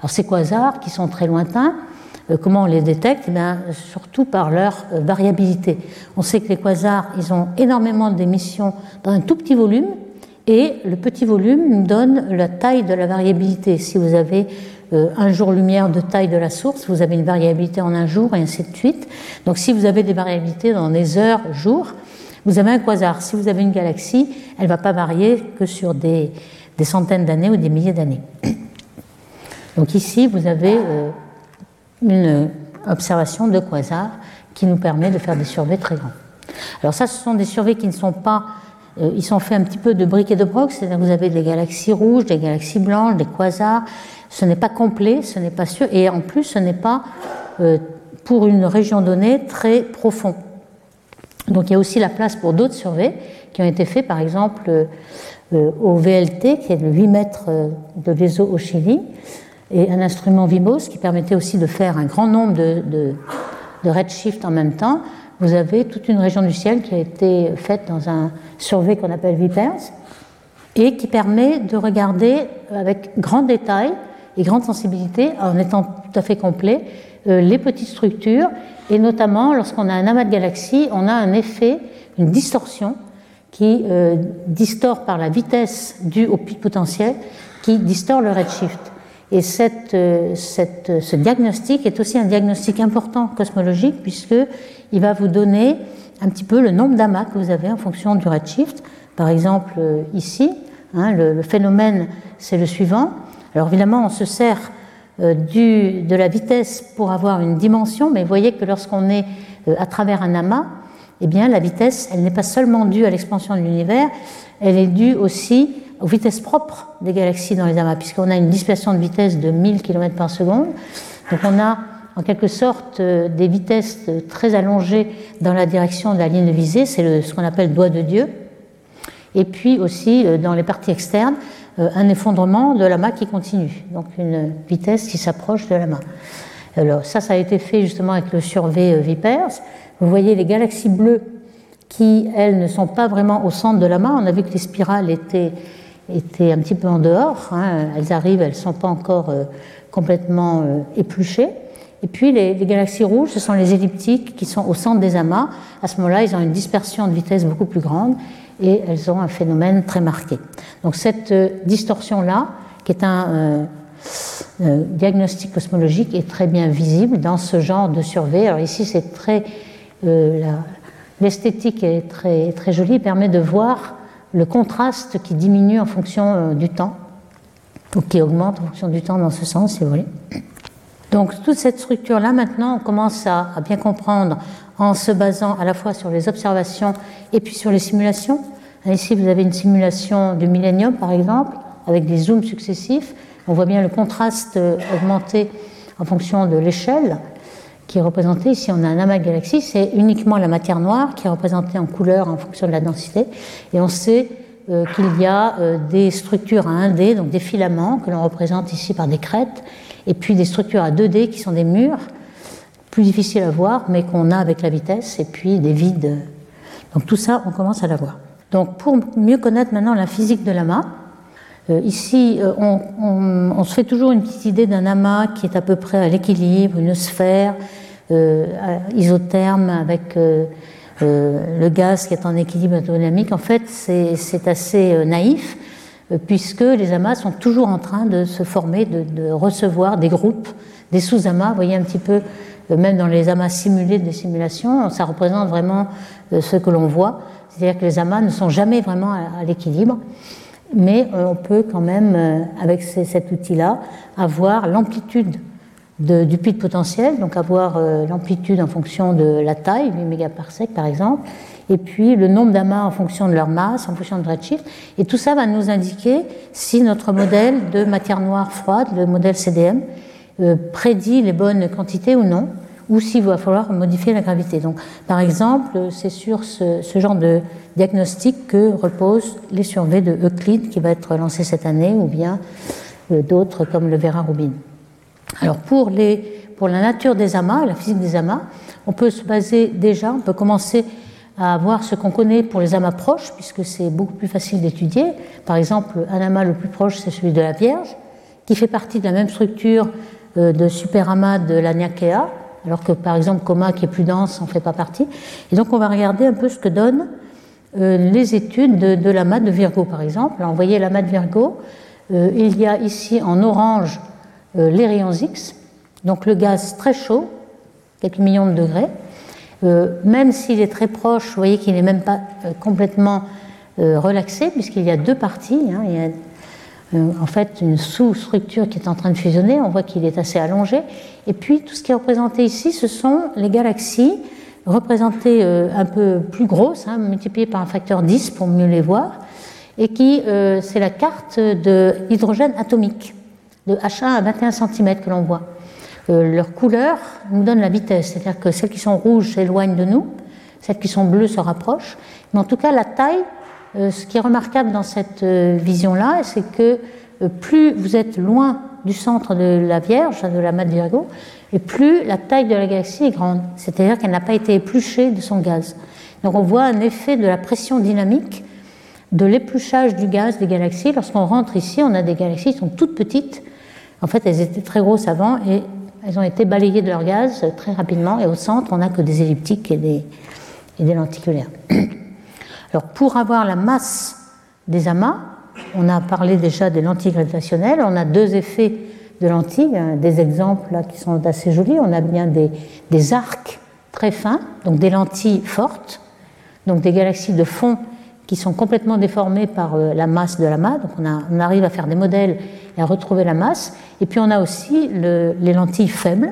Alors ces quasars, qui sont très lointains, comment on les détecte ? Eh bien, surtout par leur variabilité. On sait que les quasars, ils ont énormément d'émissions dans un tout petit volume, et le petit volume nous donne la taille de la variabilité. Si vous avez un jour-lumière de taille de la source, vous avez une variabilité en un jour, et ainsi de suite. Donc si vous avez des variabilités dans des heures, jours, vous avez un quasar. Si vous avez une galaxie, elle ne va pas varier que sur des, des centaines d'années ou des milliers d'années. Donc ici, vous avez... Euh, une observation de quasars qui nous permet de faire des surveys très grands. Alors ça, ce sont des surveys qui ne sont pas... Euh, ils sont faits un petit peu de briques et de brocs, c'est-à-dire que vous avez des galaxies rouges, des galaxies blanches, des quasars. Ce n'est pas complet, ce n'est pas sûr, et en plus, ce n'est pas, euh, pour une région donnée, très profond. Donc il y a aussi la place pour d'autres surveys qui ont été faits, par exemple, euh, euh, au V L T, qui est de huit mètres de l'E S O au Chili, et un instrument VIMOS qui permettait aussi de faire un grand nombre de, de, de redshift en même temps. Vous avez toute une région du ciel qui a été faite dans un survey qu'on appelle Vipers, et qui permet de regarder avec grand détail et grande sensibilité, en étant tout à fait complet, les petites structures, et notamment lorsqu'on a un amas de galaxies, on a un effet, une distorsion, qui euh, distord par la vitesse due au pic potentiel, qui distord le redshift. Et cette, cette, ce diagnostic est aussi un diagnostic important cosmologique, puisqu'il va vous donner un petit peu le nombre d'amas que vous avez en fonction du redshift. Par exemple, ici, hein, le, le phénomène, c'est le suivant. Alors évidemment, on se sert euh, du, de la vitesse pour avoir une dimension, mais vous voyez que lorsqu'on est euh, à travers un amas, eh bien, la vitesse, elle n'est pas seulement due à l'expansion de l'univers, elle est due aussi aux vitesses propres des galaxies dans les amas, puisqu'on a une dispersion de vitesse de mille kilomètres par seconde. Donc on a en quelque sorte des vitesses très allongées dans la direction de la ligne de visée, c'est ce qu'on appelle doigt de Dieu. Et puis aussi dans les parties externes, un effondrement de l'amas qui continue, donc une vitesse qui s'approche de l'amas. Alors ça, ça a été fait justement avec le survey Vipers. Vous voyez les galaxies bleues qui, elles, ne sont pas vraiment au centre de l'amas. On a vu que les spirales étaient... étaient un petit peu en dehors, hein. Elles arrivent, elles ne sont pas encore euh, complètement euh, épluchées. Et puis les, les galaxies rouges, ce sont les elliptiques qui sont au centre des amas. À ce moment-là, ils ont une dispersion de vitesse beaucoup plus grande et elles ont un phénomène très marqué. Donc cette euh, distorsion-là, qui est un euh, euh, diagnostic cosmologique, est très bien visible dans ce genre de survey. Alors ici, c'est très... Euh, la, l'esthétique est très, très jolie, permet de voir le contraste qui diminue en fonction du temps donc qui augmente en fonction du temps dans ce sens, si vous voulez. Donc toute cette structure-là, maintenant, on commence à, à bien comprendre en se basant à la fois sur les observations et puis sur les simulations. Ici, vous avez une simulation du Millennium, par exemple, avec des zooms successifs. On voit bien le contraste augmenté en fonction de l'échelle qui est représentée. Ici, on a un amas de galaxies. C'est uniquement la matière noire qui est représentée en couleur en fonction de la densité. Et on sait euh, qu'il y a euh, des structures à un D, donc des filaments, que l'on représente ici par des crêtes, et puis des structures à deux D qui sont des murs, plus difficiles à voir, mais qu'on a avec la vitesse, et puis des vides. Donc tout ça, on commence à l'avoir. Donc pour mieux connaître maintenant la physique de l'amas, euh, ici euh, on, on, on se fait toujours une petite idée d'un amas qui est à peu près à l'équilibre, une sphère euh, isotherme avec euh, euh, le gaz qui est en équilibre dynamique. En fait, c'est, c'est assez euh, naïf euh, puisque les amas sont toujours en train de se former, de, de recevoir des groupes, des sous-amas. Vous voyez un petit peu, euh, même dans les amas simulés des simulations, ça représente vraiment euh, ce que l'on voit. C'est-à-dire que les amas ne sont jamais vraiment à l'équilibre, mais on peut quand même, avec cet outil-là, avoir l'amplitude de, du puits de potentiel, donc avoir l'amplitude en fonction de la taille, huit mégaparsecs par exemple, et puis le nombre d'amas en fonction de leur masse, en fonction de redshift, et tout ça va nous indiquer si notre modèle de matière noire froide, le modèle C D M, euh, prédit les bonnes quantités ou non, ou s'il va falloir modifier la gravité. Donc, par exemple, c'est sur ce, ce genre de diagnostic que reposent les surveys de Euclid, qui va être lancé cette année, ou bien euh, d'autres comme le Vera Rubin. Alors, pour, les, pour la nature des amas, la physique des amas, on peut se baser déjà, on peut commencer à voir ce qu'on connaît pour les amas proches, puisque c'est beaucoup plus facile d'étudier. Par exemple, un amas le plus proche, c'est celui de la Vierge, qui fait partie de la même structure euh, de superamas de l'Aniakea, alors que par exemple Coma, qui est plus dense, n'en fait pas partie. Et donc on va regarder un peu ce que donnent euh, les études de, de l'amas de Virgo, par exemple. Alors, vous voyez l'amas de Virgo, euh, il y a ici en orange euh, les rayons X, donc le gaz très chaud, quelques millions de degrés. Euh, même s'il est très proche, vous voyez qu'il n'est même pas euh, complètement euh, relaxé, puisqu'il y a deux parties, hein. Il y a en fait une sous-structure qui est en train de fusionner, on voit qu'il est assez allongé. Et puis tout ce qui est représenté ici, ce sont les galaxies représentées euh, un peu plus grosses, hein, multipliées par un facteur dix pour mieux les voir, et qui, euh, c'est la carte de hydrogène atomique, de H un à vingt et un centimètres que l'on voit. Euh, leur couleur nous donne la vitesse, c'est-à-dire que celles qui sont rouges s'éloignent de nous, celles qui sont bleues se rapprochent, mais en tout cas la taille. Euh, ce qui est remarquable dans cette euh, vision-là, c'est que euh, plus vous êtes loin du centre de la Vierge, de l'amas de Virgo, et plus la taille de la galaxie est grande. C'est-à-dire qu'elle n'a pas été épluchée de son gaz. Donc on voit un effet de la pression dynamique, de l'épluchage du gaz des galaxies. Lorsqu'on rentre ici, on a des galaxies qui sont toutes petites. En fait, elles étaient très grosses avant et elles ont été balayées de leur gaz euh, très rapidement. Et au centre, on n'a que des elliptiques et des, et des lenticulaires. Alors, pour avoir la masse des amas, on a parlé déjà des lentilles gravitationnelles, on a deux effets de lentilles, hein, des exemples là, qui sont assez jolis. On a bien des, des arcs très fins, donc des lentilles fortes, donc des galaxies de fond qui sont complètement déformées par euh, la masse de l'amas, donc on, a, on arrive à faire des modèles et à retrouver la masse. Et puis on a aussi le, les lentilles faibles,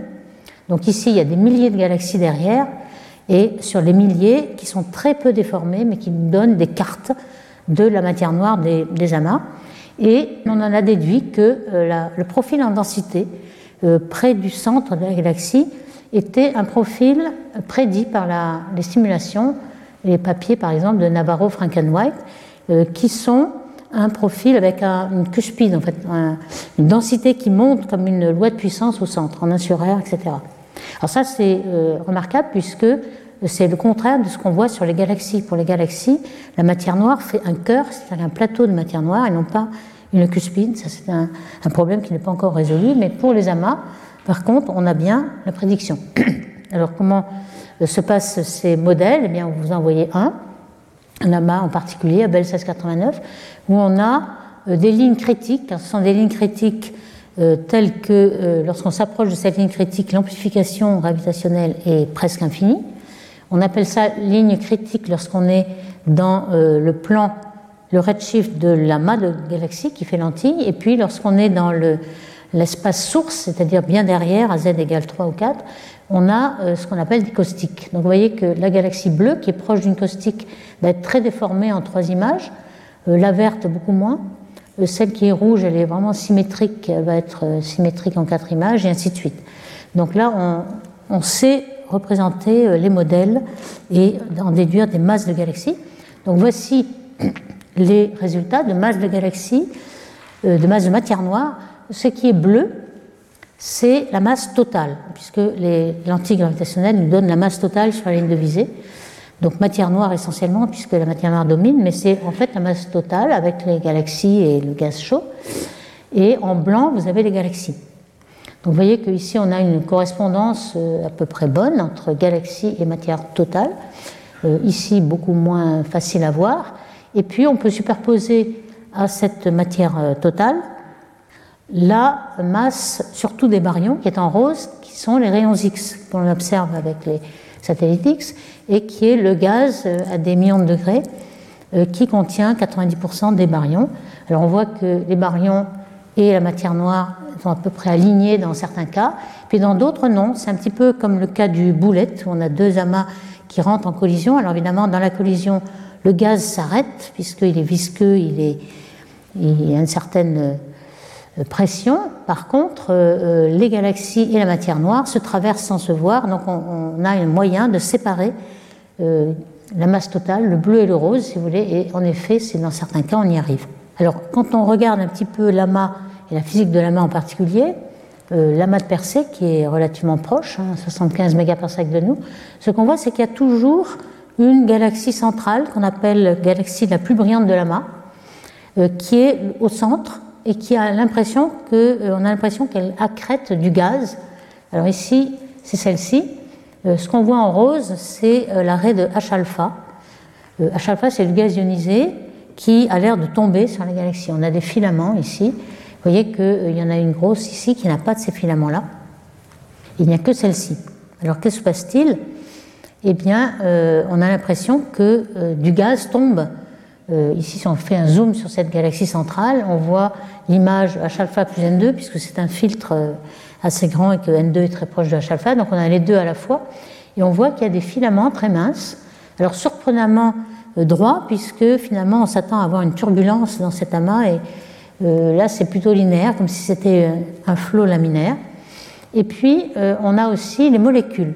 donc ici il y a des milliers de galaxies derrière, et sur les milliers qui sont très peu déformés mais qui nous donnent des cartes de la matière noire des, des amas. Et on en a déduit que euh, la, le profil en densité euh, près du centre de la galaxie était un profil prédit par la, les simulations, les papiers par exemple de Navarro, Frenk et White, euh, qui sont un profil avec un, une cuspide, en fait, un, une densité qui monte comme une loi de puissance au centre, en un sur R, et cetera. Alors ça, c'est euh, remarquable puisque c'est le contraire de ce qu'on voit sur les galaxies. Pour les galaxies, la matière noire fait un cœur, c'est-à-dire un plateau de matière noire et non pas une cuspide. Ça, c'est un, un problème qui n'est pas encore résolu. Mais pour les amas, par contre, on a bien la prédiction. Alors comment se passent ces modèles? Eh bien, vous envoyez un, un amas en particulier, Abel seize cent quatre-vingt-neuf, où on a euh, des lignes critiques. Ce sont des lignes critiques Euh, telle que euh, lorsqu'on s'approche de cette ligne critique, l'amplification gravitationnelle est presque infinie. On appelle ça ligne critique lorsqu'on est dans euh, le plan le redshift de l'amas de galaxies qui fait lentille, et puis lorsqu'on est dans le, l'espace source, c'est-à-dire bien derrière, à z égale trois ou quatre, on a ce qu'on appelle des caustiques. Donc vous voyez que la galaxie bleue, qui est proche d'une caustique, va être très déformée en trois images, la verte beaucoup moins, celle qui est rouge, elle est vraiment symétrique, elle va être symétrique en quatre images, et ainsi de suite. Donc là, on, on sait représenter les modèles et en déduire des masses de galaxies. Donc voici les résultats de masses de galaxies, de masses de matière noire. Ce qui est bleu, c'est la masse totale, puisque les lentilles gravitationnelles nous donnent la masse totale sur la ligne de visée. Donc matière noire essentiellement, puisque la matière noire domine, mais c'est en fait la masse totale avec les galaxies et le gaz chaud. Et en blanc, vous avez les galaxies. Donc vous voyez qu'ici, on a une correspondance à peu près bonne entre galaxies et matière totale. Euh, ici, beaucoup moins facile à voir. Et puis, on peut superposer à cette matière totale la masse, surtout des baryons, qui est en rose, qui sont les rayons X, qu'on observe avec les satellite X, et qui est le gaz à des millions de degrés qui contient quatre-vingt-dix pour cent des baryons. Alors on voit que les baryons et la matière noire sont à peu près alignés dans certains cas, puis dans d'autres non. C'est un petit peu comme le cas du boulette, où on a deux amas qui rentrent en collision. Alors évidemment, dans la collision, le gaz s'arrête, puisqu'il est visqueux, il, est, il y a une certaine pression. Par contre, euh, les galaxies et la matière noire se traversent sans se voir, donc on, on a un moyen de séparer euh, la masse totale, le bleu et le rose, si vous voulez, et en effet, c'est dans certains cas, on y arrive. Alors, quand on regarde un petit peu l'amas, et la physique de l'amas en particulier, euh, l'amas de Persée, qui est relativement proche, hein, soixante-quinze mégaparsecs de nous, ce qu'on voit, c'est qu'il y a toujours une galaxie centrale, qu'on appelle galaxie la plus brillante de l'amas, euh, qui est au centre, et qui a l'impression que, on a l'impression qu'elle accrète du gaz. Alors ici, c'est celle-ci. Ce qu'on voit en rose, c'est l'arrêt de H alpha. H alpha, c'est le gaz ionisé qui a l'air de tomber sur la galaxie. On a des filaments ici. Vous voyez qu'il y en a une grosse ici qui n'a pas de ces filaments-là. Il n'y a que celle-ci. Alors, qu'est-ce qui se passe-t-il ? Eh bien, on a l'impression que du gaz tombe. Euh, ici, si on fait un zoom sur cette galaxie centrale, on voit l'image H alpha plus N deux, puisque c'est un filtre assez grand et que N deux est très proche de H alpha, donc on a les deux à la fois, et on voit qu'il y a des filaments très minces, alors surprenamment droits, puisque finalement on s'attend à avoir une turbulence dans cet amas, et euh, là c'est plutôt linéaire, comme si c'était un flot laminaire. Et puis euh, on a aussi les molécules.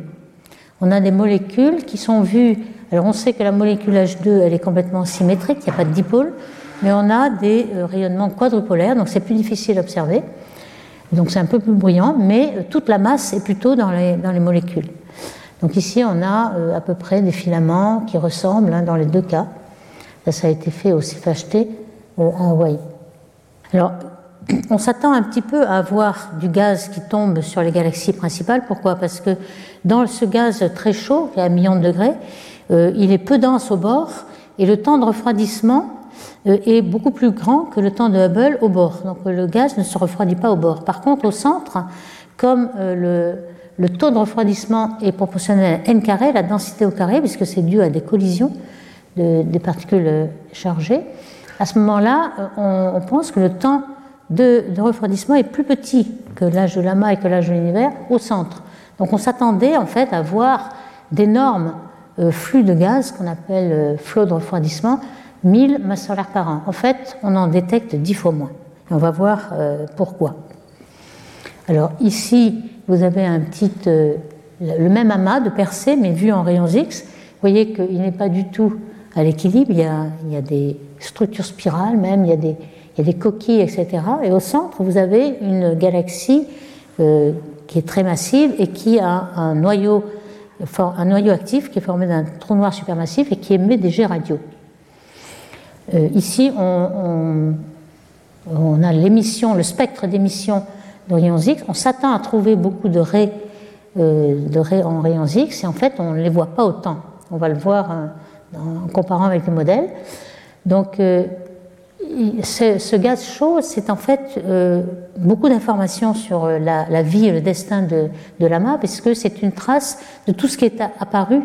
On a des molécules qui sont vues. Alors on sait que la molécule H deux, elle est complètement symétrique, il n'y a pas de dipôle, mais on a des rayonnements quadrupolaires, donc c'est plus difficile à observer, donc c'est un peu plus brillant, mais toute la masse est plutôt dans les, dans les molécules. Donc ici on a à peu près des filaments qui ressemblent hein, dans les deux cas. Là, ça a été fait au C F H T à Hawaï. Alors on s'attend un petit peu à avoir du gaz qui tombe sur les galaxies principales. Pourquoi ? Parce que dans ce gaz très chaud, qui est à millions de degrés, Euh, il est peu dense au bord et le temps de refroidissement euh, est beaucoup plus grand que le temps de Hubble au bord. Donc euh, le gaz ne se refroidit pas au bord. Par contre, au centre, comme euh, le, le taux de refroidissement est proportionnel à n carré, la densité au carré, puisque c'est dû à des collisions de, des particules chargées, à ce moment-là, on, on pense que le temps de, de refroidissement est plus petit que l'âge de l'amas et que l'âge de l'univers au centre. Donc on s'attendait en fait à voir d'énormes flux de gaz qu'on appelle flot de refroidissement, mille masses solaires par an. En fait, on en détecte dix fois moins. Et on va voir pourquoi. Alors ici, vous avez un petit, le même amas de Persée, mais vu en rayons X. Vous voyez qu'il n'est pas du tout à l'équilibre. Il y a, il y a des structures spirales même, il y a des, il y a des coquilles, et cetera. Et au centre, vous avez une galaxie euh, qui est très massive et qui a un noyau un noyau actif qui est formé d'un trou noir supermassif et qui émet des jets radio. Euh, ici, on, on, on a l'émission, le spectre d'émission de rayons X. On s'attend à trouver beaucoup de raies, euh, de raies en rayons X et en fait, on ne les voit pas autant. On va le voir hein, en comparant avec le modèle. Donc, euh, ce, ce gaz chaud, c'est en fait euh, beaucoup d'informations sur la, la vie et le destin de, de l'amas, parce que c'est une trace de tout ce qui est apparu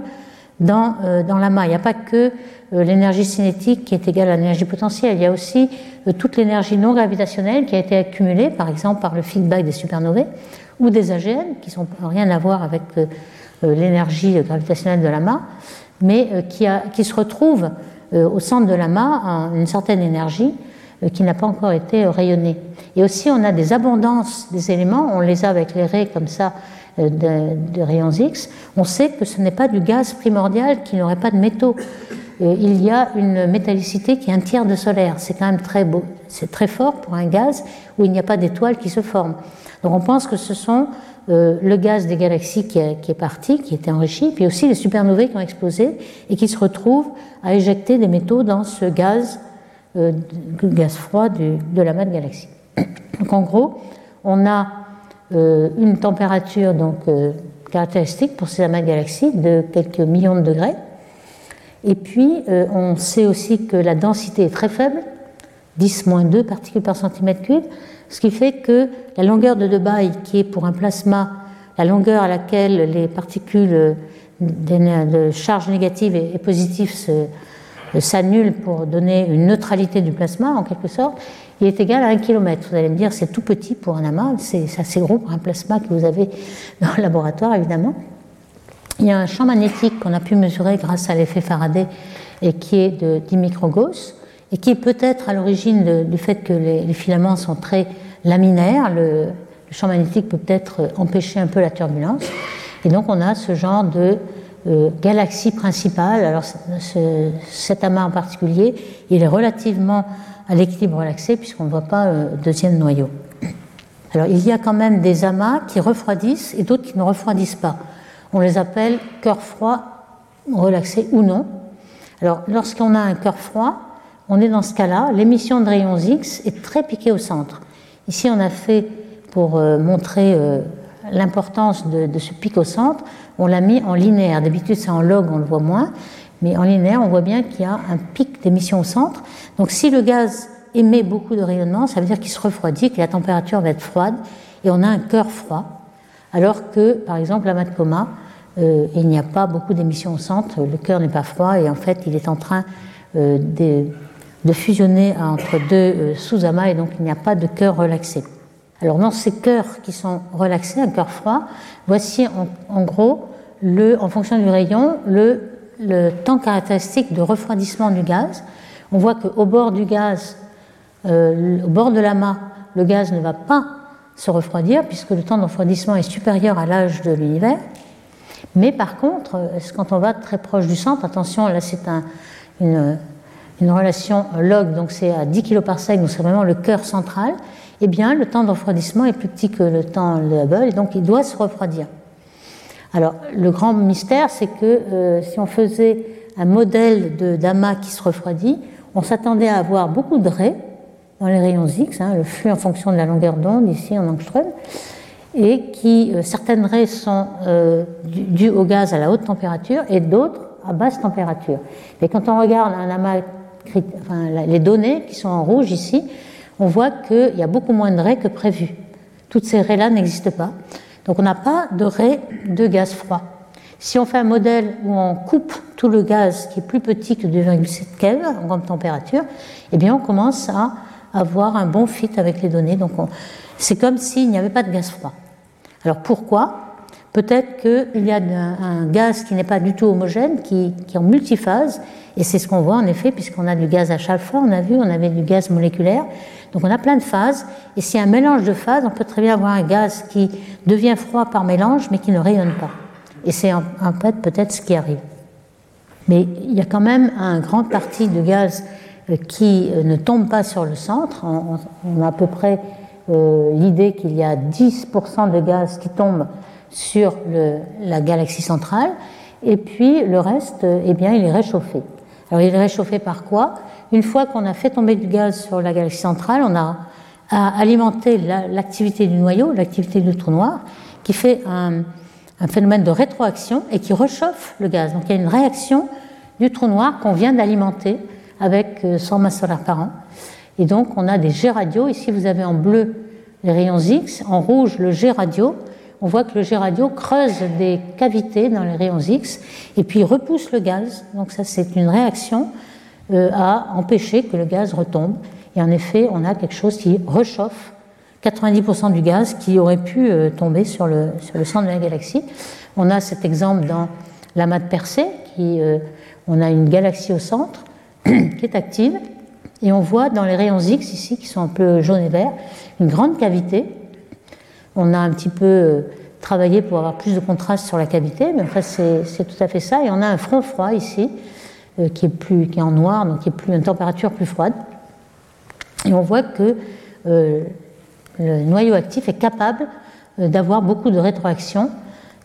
dans, euh, dans l'amas. Il n'y a pas que euh, l'énergie cinétique qui est égale à l'énergie potentielle, il y a aussi euh, toute l'énergie non gravitationnelle qui a été accumulée, par exemple par le feedback des supernovae ou des A G N, qui n'ont rien à voir avec euh, l'énergie gravitationnelle de l'amas, mais euh, qui, a, qui se retrouve euh, au centre de l'amas en une certaine énergie euh, qui n'a pas encore été euh, rayonnée. Et aussi, on a des abondances des éléments, on les a avec les raies comme ça, De, de rayons X. On sait que ce n'est pas du gaz primordial qui n'aurait pas de métaux. Euh, il y a une métallicité qui est un tiers de solaire. C'est quand même très beau, c'est très fort pour un gaz où il n'y a pas d'étoiles qui se forment. Donc on pense que ce sont euh, le gaz des galaxies qui, a, qui est parti, qui était enrichi, puis aussi les supernovae qui ont explosé et qui se retrouvent à éjecter des métaux dans ce gaz, euh, gaz froid du, de l'amas de galaxies. Donc en gros, on a Euh, une température donc, euh, caractéristique pour ces amas de galaxies de quelques millions de degrés. Et puis, euh, on sait aussi que la densité est très faible, dix moins deux particules par centimètre cube, ce qui fait que la longueur de Debye, qui est pour un plasma la longueur à laquelle les particules de charge négative et positive s'annulent pour donner une neutralité du plasma, en quelque sorte, il est égal à un kilomètre. Vous allez me dire, c'est tout petit pour un amas, c'est assez gros pour un plasma que vous avez dans le laboratoire, évidemment. Il y a un champ magnétique qu'on a pu mesurer grâce à l'effet Faraday et qui est de dix microgauss et qui est peut-être à l'origine du fait que les, les filaments sont très laminaires. Le, le champ magnétique peut peut-être empêcher un peu la turbulence. Et donc, on a ce genre de Euh, galaxie principale. Alors ce, cet amas en particulier, il est relativement à l'équilibre relaxé puisqu'on ne voit pas le euh, deuxième noyau. Alors il y a quand même des amas qui refroidissent et d'autres qui ne refroidissent pas. On les appelle cœurs froids relaxés ou non. Alors lorsqu'on a un cœur froid, on est dans ce cas-là, l'émission de rayons X est très piquée au centre. Ici on a fait, pour euh, montrer euh, l'importance de, de ce pic au centre, on l'a mis en linéaire. D'habitude, c'est en log, on le voit moins, mais en linéaire, on voit bien qu'il y a un pic d'émission au centre. Donc, si le gaz émet beaucoup de rayonnement, ça veut dire qu'il se refroidit, que la température va être froide, et on a un cœur froid, alors que, par exemple, l'amas de Coma, euh, il n'y a pas beaucoup d'émission au centre, le cœur n'est pas froid, et en fait, il est en train euh, de, de fusionner entre deux euh, sous-amas, et donc il n'y a pas de cœur relaxé. Alors dans ces cœurs qui sont relaxés, un cœur froid, voici en, en gros, le, en fonction du rayon, le, le temps caractéristique de refroidissement du gaz. On voit qu'au bord du gaz, euh, au bord de l'amas, le gaz ne va pas se refroidir puisque le temps de refroidissement est supérieur à l'âge de l'univers. Mais par contre, quand on va très proche du centre, attention, là c'est un, une, une relation log, donc c'est à dix kiloparsecs, donc c'est vraiment le cœur central. Eh bien, le temps de refroidissement est plus petit que le temps de Hubble, et donc il doit se refroidir. Alors, le grand mystère, c'est que euh, si on faisait un modèle de d'amas qui se refroidit, on s'attendait à avoir beaucoup de raies dans les rayons X, hein, le flux en fonction de la longueur d'onde, ici en angstrom, et qui, euh, certaines raies sont euh, dues au gaz à la haute température et d'autres à basse température. Mais quand on regarde un amas, enfin, les données qui sont en rouge ici, on voit qu'il y a beaucoup moins de raies que prévu. Toutes ces raies-là n'existent pas. Donc on n'a pas de raies de gaz froid. Si on fait un modèle où on coupe tout le gaz qui est plus petit que deux virgule sept Kelvin en grande température, eh bien on commence à avoir un bon fit avec les données. Donc on... c'est comme s'il n'y avait pas de gaz froid. Alors pourquoi ? Peut-être qu'il y a un gaz qui n'est pas du tout homogène, qui, qui est en multiphase, et c'est ce qu'on voit en effet, puisqu'on a du gaz à chaque fois, on a vu, on avait du gaz moléculaire, donc on a plein de phases, et s'il y a un mélange de phases, on peut très bien avoir un gaz qui devient froid par mélange, mais qui ne rayonne pas. Et c'est en fait peut-être ce qui arrive. Mais il y a quand même une grande partie de gaz qui ne tombe pas sur le centre, on, on a à peu près euh, l'idée qu'il y a dix pour cent de gaz qui tombe sur le, la galaxie centrale, et puis le reste, eh bien, il est réchauffé. Alors il est réchauffé par quoi ? Une fois qu'on a fait tomber du gaz sur la galaxie centrale, on a, a alimenté la, l'activité du noyau, l'activité du trou noir, qui fait un, un phénomène de rétroaction et qui rechauffe le gaz. Donc il y a une réaction du trou noir qu'on vient d'alimenter avec cent masses solaires par an. Et donc on a des jets radio. Ici vous avez en bleu les rayons X, en rouge le jet radio. on voit que le jet radio creuse des cavités dans les rayons X et puis repousse le gaz. Donc ça, c'est une réaction euh, à empêcher que le gaz retombe. Et en effet, on a quelque chose qui rechauffe quatre-vingt-dix pour cent du gaz qui aurait pu euh, tomber sur le, sur le centre de la galaxie. On a cet exemple dans l'amas de Persée, qui, euh, on a une galaxie au centre qui est active, et on voit dans les rayons X ici, qui sont un peu jaune et vert, une grande cavité. On a un petit peu euh, travaillé pour avoir plus de contraste sur la cavité, mais en fait c'est, c'est tout à fait ça, et on a un front froid ici, euh, qui, est plus, qui est en noir, donc qui est plus, une température plus froide, et on voit que euh, le noyau actif est capable euh, d'avoir beaucoup de rétroaction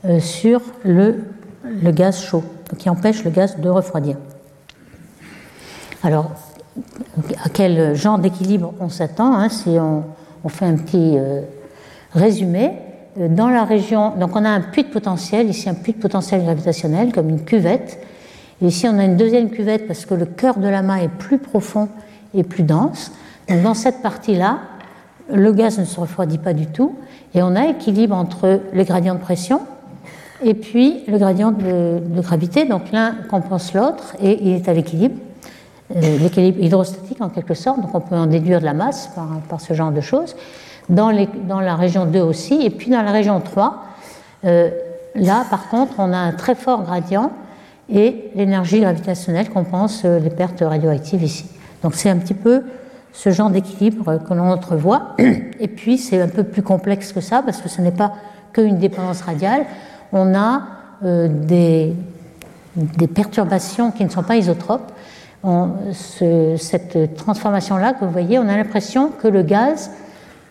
euh, sur le, le gaz chaud, qui empêche le gaz de refroidir. Alors, à quel genre d'équilibre on s'attend, hein, si on, on fait un petit euh, résumé. Dans la région, donc on a un puits de potentiel, ici un puits de potentiel gravitationnel, comme une cuvette. Et ici on a une deuxième cuvette parce que le cœur de l'amas est plus profond et plus dense. Donc dans cette partie-là, le gaz ne se refroidit pas du tout. Et on a équilibre entre les gradients de pression et puis le gradient de, de gravité. Donc l'un compense l'autre et il est à l'équilibre. L'équilibre hydrostatique en quelque sorte, donc on peut en déduire de la masse par, par ce genre de choses, dans, les, dans la région deux aussi, et puis dans la région trois, euh, là par contre on a un très fort gradient et l'énergie gravitationnelle compense les pertes radioactives ici. Donc c'est un petit peu ce genre d'équilibre que l'on entrevoit, et puis c'est un peu plus complexe que ça, parce que ce n'est pas qu'une dépendance radiale, on a euh, des, des perturbations qui ne sont pas isotropes. On, ce, cette transformation-là que vous voyez, on a l'impression que le gaz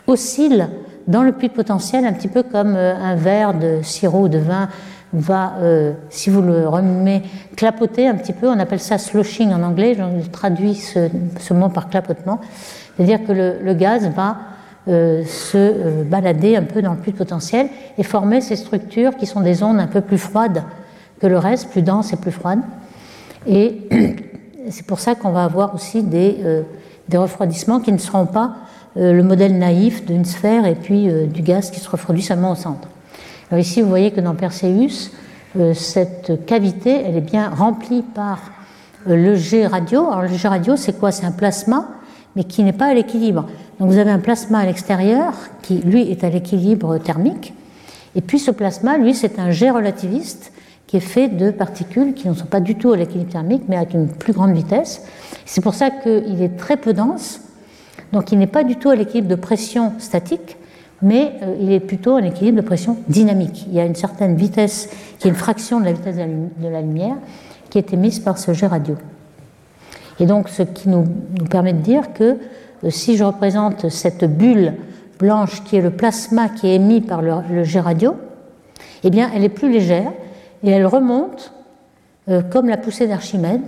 oscille dans le puits de potentiel, un petit peu comme un verre de sirop de vin va, euh, si vous le remuez, clapoter un petit peu. On appelle ça sloshing en anglais, je traduis ce, ce mot par clapotement. C'est-à-dire que le, le gaz va euh, se euh, balader un peu dans le puits de potentiel et former ces structures qui sont des ondes un peu plus froides que le reste, plus denses et plus froides. Et c'est pour ça qu'on va avoir aussi des, euh, des refroidissements qui ne seront pas euh, le modèle naïf d'une sphère et puis euh, du gaz qui se refroidit seulement au centre. Alors ici, vous voyez que dans Perseus, euh, cette cavité, elle est bien remplie par euh, le jet radio. Alors le jet radio, c'est quoi? C'est un plasma, mais qui n'est pas à l'équilibre. Donc vous avez un plasma à l'extérieur qui, lui, est à l'équilibre thermique. Et puis ce plasma, lui, c'est un jet relativiste, qui est fait de particules qui ne sont pas du tout à l'équilibre thermique, mais avec une plus grande vitesse. C'est pour ça qu'il est très peu dense, donc il n'est pas du tout à l'équilibre de pression statique, mais il est plutôt à l'équilibre de pression dynamique. Il y a une certaine vitesse, qui est une fraction de la vitesse de la lumière, qui est émise par ce jet radio. Et donc, ce qui nous permet de dire que si je représente cette bulle blanche qui est le plasma qui est émis par le jet radio, eh bien, elle est plus légère, et elle remonte euh, comme la poussée d'Archimède,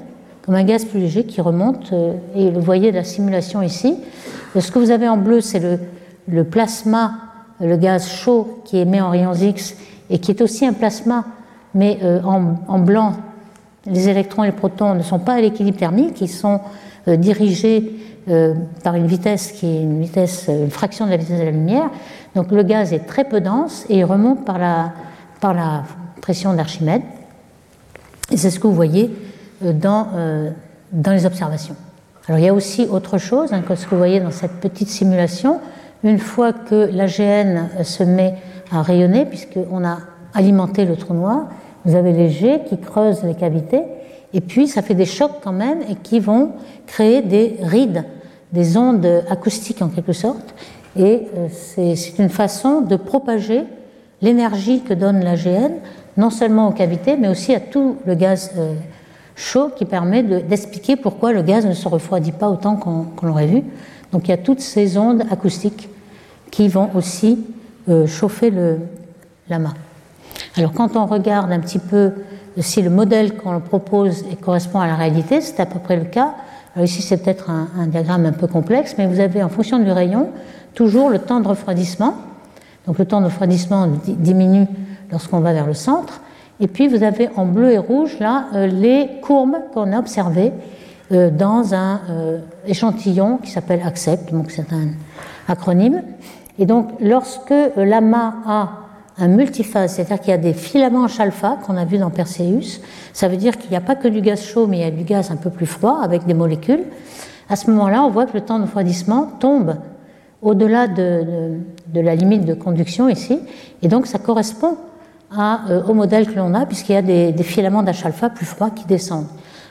comme un gaz plus léger qui remonte, euh, et vous voyez la simulation ici. Et ce que vous avez en bleu, c'est le, le plasma, le gaz chaud qui émet en rayons X, et qui est aussi un plasma, mais euh, en, en blanc, les électrons et les protons ne sont pas à l'équilibre thermique, ils sont euh, dirigés euh, par une vitesse qui est une, vitesse, une fraction de la vitesse de la lumière. Donc le gaz est très peu dense, et il remonte par la... Par la pression d'Archimède, et c'est ce que vous voyez dans, euh, dans les observations. Alors il y a aussi autre chose hein, que ce que vous voyez dans cette petite simulation. Une fois que l'A G N se met à rayonner, puisqu'on a alimenté le trou noir, vous avez les jets qui creusent les cavités, et puis ça fait des chocs quand même, et qui vont créer des rides, des ondes acoustiques en quelque sorte, et euh, c'est, c'est une façon de propager l'énergie que donne l'A G N, non seulement aux cavités, mais aussi à tout le gaz euh, chaud qui permet de, d'expliquer pourquoi le gaz ne se refroidit pas autant qu'on, qu'on l'aurait vu. Donc il y a toutes ces ondes acoustiques qui vont aussi euh, chauffer le, l'amas. Alors quand on regarde un petit peu si le modèle qu'on propose correspond à la réalité, c'est à peu près le cas. Alors ici c'est peut-être un, un diagramme un peu complexe, mais vous avez en fonction du rayon toujours le temps de refroidissement. Donc le temps de refroidissement diminue lorsqu'on va vers le centre. Et puis vous avez en bleu et rouge là euh, les courbes qu'on a observées euh, dans un euh, échantillon qui s'appelle ACCEPT, donc c'est un acronyme. Et donc lorsque l'amas a un multiphase, c'est-à-dire qu'il y a des filaments alpha qu'on a vu dans Perseus. Ça veut dire qu'il n'y a pas que du gaz chaud, mais il y a du gaz un peu plus froid avec des molécules. À ce moment-là, on voit que le temps de refroidissement tombe au-delà de, de, de la limite de conduction ici, et donc ça correspond à, euh, au modèle que l'on a, puisqu'il y a des, des filaments d'H-alpha plus froids qui descendent.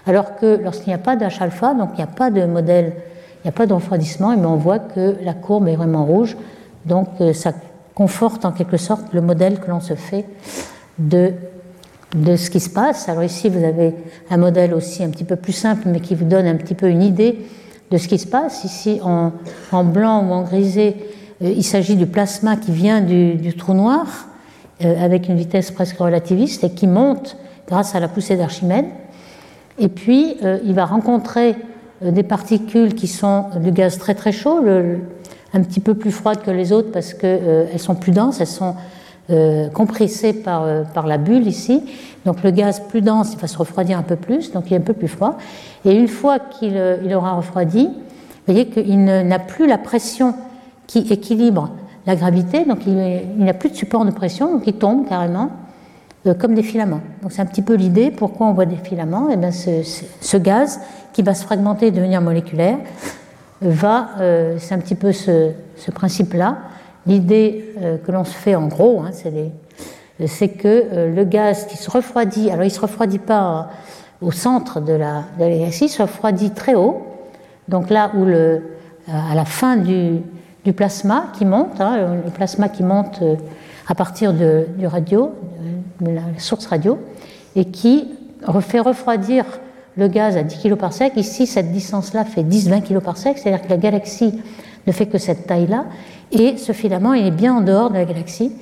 Alors que lorsqu'il n'y a pas d'H-alpha, donc il n'y a pas de modèle, il n'y a pas de refroidissement, mais on voit que la courbe est vraiment rouge, donc euh, ça conforte en quelque sorte le modèle que l'on se fait de, de ce qui se passe. Alors ici, vous avez un modèle aussi un petit peu plus simple, mais qui vous donne un petit peu une idée de ce qui se passe. Ici, en, en blanc ou en grisé, euh, il s'agit du plasma qui vient du, du trou noir, euh, avec une vitesse presque relativiste, et qui monte grâce à la poussée d'Archimède. Et puis, euh, il va rencontrer euh, des particules qui sont du gaz très très chaud, le, un petit peu plus froides que les autres parce qu'elles euh, sont plus denses, elles sont euh, compressées par, euh, par la bulle ici. Donc le gaz plus dense, il va se refroidir un peu plus, donc il est un peu plus froid. Et une fois qu'il euh, il aura refroidi, vous voyez qu'il n'a plus la pression qui équilibre la gravité, donc il, il n'a plus de support de pression, donc il tombe carrément euh, comme des filaments. Donc c'est un petit peu l'idée, pourquoi on voit des filaments. Et bien ce, ce, ce gaz qui va se fragmenter et devenir moléculaire, va, euh, c'est un petit peu ce, ce principe-là, l'idée euh, que l'on se fait en gros, hein, c'est, les, c'est que euh, le gaz qui se refroidit, alors il ne se refroidit pas euh, au centre de la, de la galaxie, il se refroidit très haut, donc là où, le, euh, à la fin du, du plasma qui monte, hein, le plasma qui monte euh, à partir de, du radio, de la source radio, et qui fait refroidir le gaz à dix kiloparsecs, ici cette distance-là fait dix à vingt kiloparsecs, c'est-à-dire que la galaxie ne fait que cette taille-là, et ce filament il est bien en dehors de la galaxie,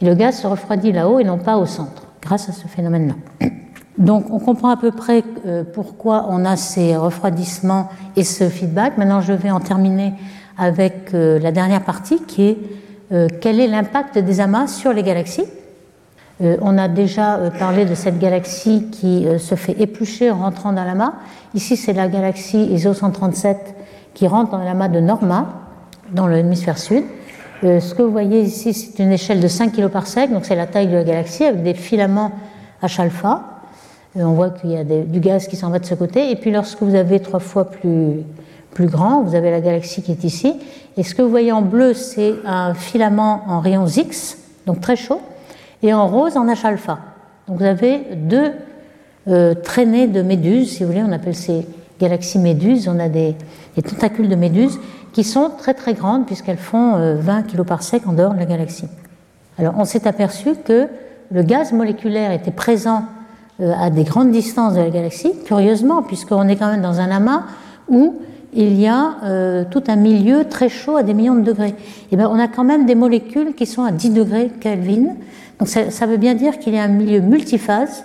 et le gaz se refroidit là-haut et non pas au centre, grâce à ce phénomène-là. Donc on comprend à peu près pourquoi on a ces refroidissements et ce feedback. Maintenant je vais en terminer avec la dernière partie, qui est quel est l'impact des amas sur les galaxies. On a déjà parlé de cette galaxie qui se fait éplucher en rentrant dans l'amas. Ici, c'est la galaxie I S O cent trente-sept qui rentre dans l'amas de Norma, dans l'hémisphère sud. Ce que vous voyez ici, c'est une échelle de cinq kiloparsecs, donc c'est la taille de la galaxie, avec des filaments H-alpha. On voit qu'il y a du gaz qui s'en va de ce côté. Et puis, lorsque vous avez trois fois plus, plus grand, vous avez la galaxie qui est ici. Et ce que vous voyez en bleu, c'est un filament en rayons X, donc très chaud, et en rose en H-alpha. Donc vous avez deux euh, traînées de méduses, si vous voulez, on appelle ces galaxies méduses, on a des, des tentacules de méduses qui sont très très grandes puisqu'elles font euh, vingt kiloparsecs en dehors de la galaxie. Alors on s'est aperçu que le gaz moléculaire était présent euh, à des grandes distances de la galaxie, curieusement, puisqu'on est quand même dans un amas où il y a euh, tout un milieu très chaud à des millions de degrés. Et bien on a quand même des molécules qui sont à dix degrés Kelvin. Donc ça, ça veut bien dire qu'il y a un milieu multiphase.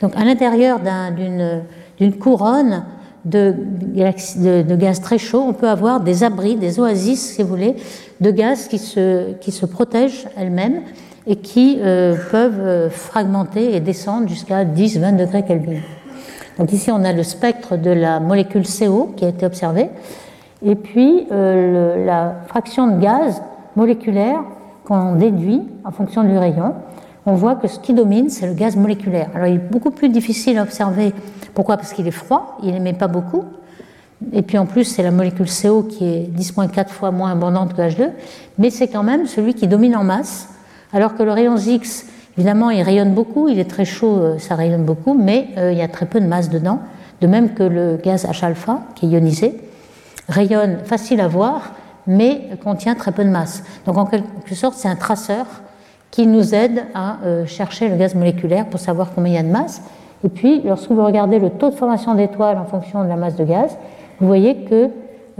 Donc à l'intérieur d'un, d'une, d'une couronne de, de, de gaz très chaud, on peut avoir des abris, des oasis, si vous voulez, de gaz qui se, qui se protègent elles-mêmes et qui euh, peuvent fragmenter et descendre jusqu'à dix à vingt degrés Kelvin. Donc ici, on a le spectre de la molécule C O qui a été observée, et puis euh, le, la fraction de gaz moléculaire qu'on déduit en fonction du rayon. On voit que ce qui domine, c'est le gaz moléculaire. Alors, il est beaucoup plus difficile à observer. Pourquoi ? Parce qu'il est froid, il n'émet pas beaucoup. Et puis, en plus, c'est la molécule C O qui est dix à la moins quatre fois moins abondante que H deux. Mais c'est quand même celui qui domine en masse. Alors que le rayon X, évidemment, il rayonne beaucoup. Il est très chaud, ça rayonne beaucoup. Mais euh, il y a très peu de masse dedans. De même que le gaz H-alpha, qui est ionisé, rayonne facile à voir, mais contient très peu de masse. Donc en quelque sorte, c'est un traceur qui nous aide à euh, chercher le gaz moléculaire pour savoir combien il y a de masse. Et puis, lorsque vous regardez le taux de formation d'étoiles en fonction de la masse de gaz, vous voyez que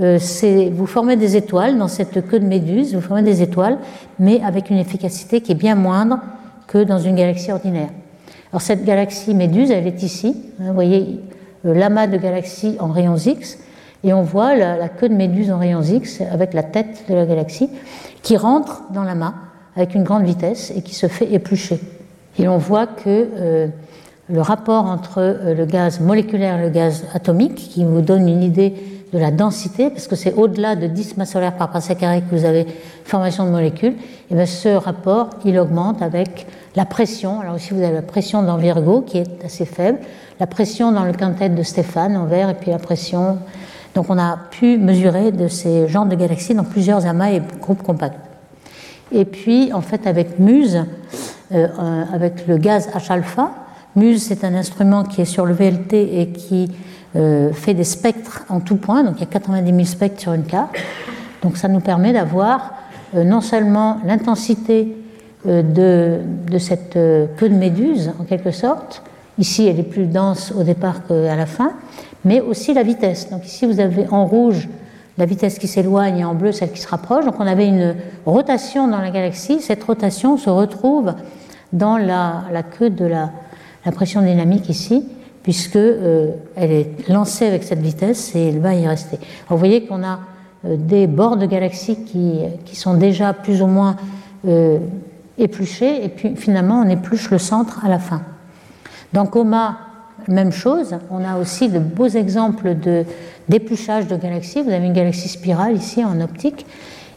euh, c'est, vous formez des étoiles dans cette queue de méduse, vous formez des étoiles, mais avec une efficacité qui est bien moindre que dans une galaxie ordinaire. Alors cette galaxie méduse, elle est ici, hein, vous voyez euh, l'amas de galaxies en rayons X, et on voit la, la queue de méduse en rayons X avec la tête de la galaxie qui rentre dans l'amas avec une grande vitesse et qui se fait éplucher. Et on voit que euh, le rapport entre euh, le gaz moléculaire et le gaz atomique, qui vous donne une idée de la densité, parce que c'est au-delà de dix masses solaires par parsec carré que vous avez formation de molécules, et bien ce rapport, il augmente avec la pression. Alors aussi, vous avez la pression dans Virgo, qui est assez faible, la pression dans le quintet de Stéphane, en vert, et puis la pression... Donc on a pu mesurer de ces genres de galaxies dans plusieurs amas et groupes compacts. Et puis, en fait, avec MUSE, euh, avec le gaz H alpha, MUSE, c'est un instrument qui est sur le V L T et qui euh, fait des spectres en tout point, donc il y a quatre-vingt-dix mille spectres sur une carte. Donc ça nous permet d'avoir euh, non seulement l'intensité euh, de, de cette euh, queue de méduse, en quelque sorte, ici elle est plus dense au départ qu'à la fin, mais aussi la vitesse. Donc ici vous avez en rouge la vitesse qui s'éloigne et en bleu celle qui se rapproche. Donc on avait une rotation dans la galaxie, cette rotation se retrouve dans la, la queue de la, la pression dynamique ici, puisque euh, elle est lancée avec cette vitesse et elle va y rester. Alors vous voyez qu'on a euh, des bords de galaxies qui, qui sont déjà plus ou moins euh, épluchés, et puis finalement on épluche le centre à la fin. Dans Coma, même chose, on a aussi de beaux exemples de, d'épluchage de galaxies. Vous avez une galaxie spirale ici en optique,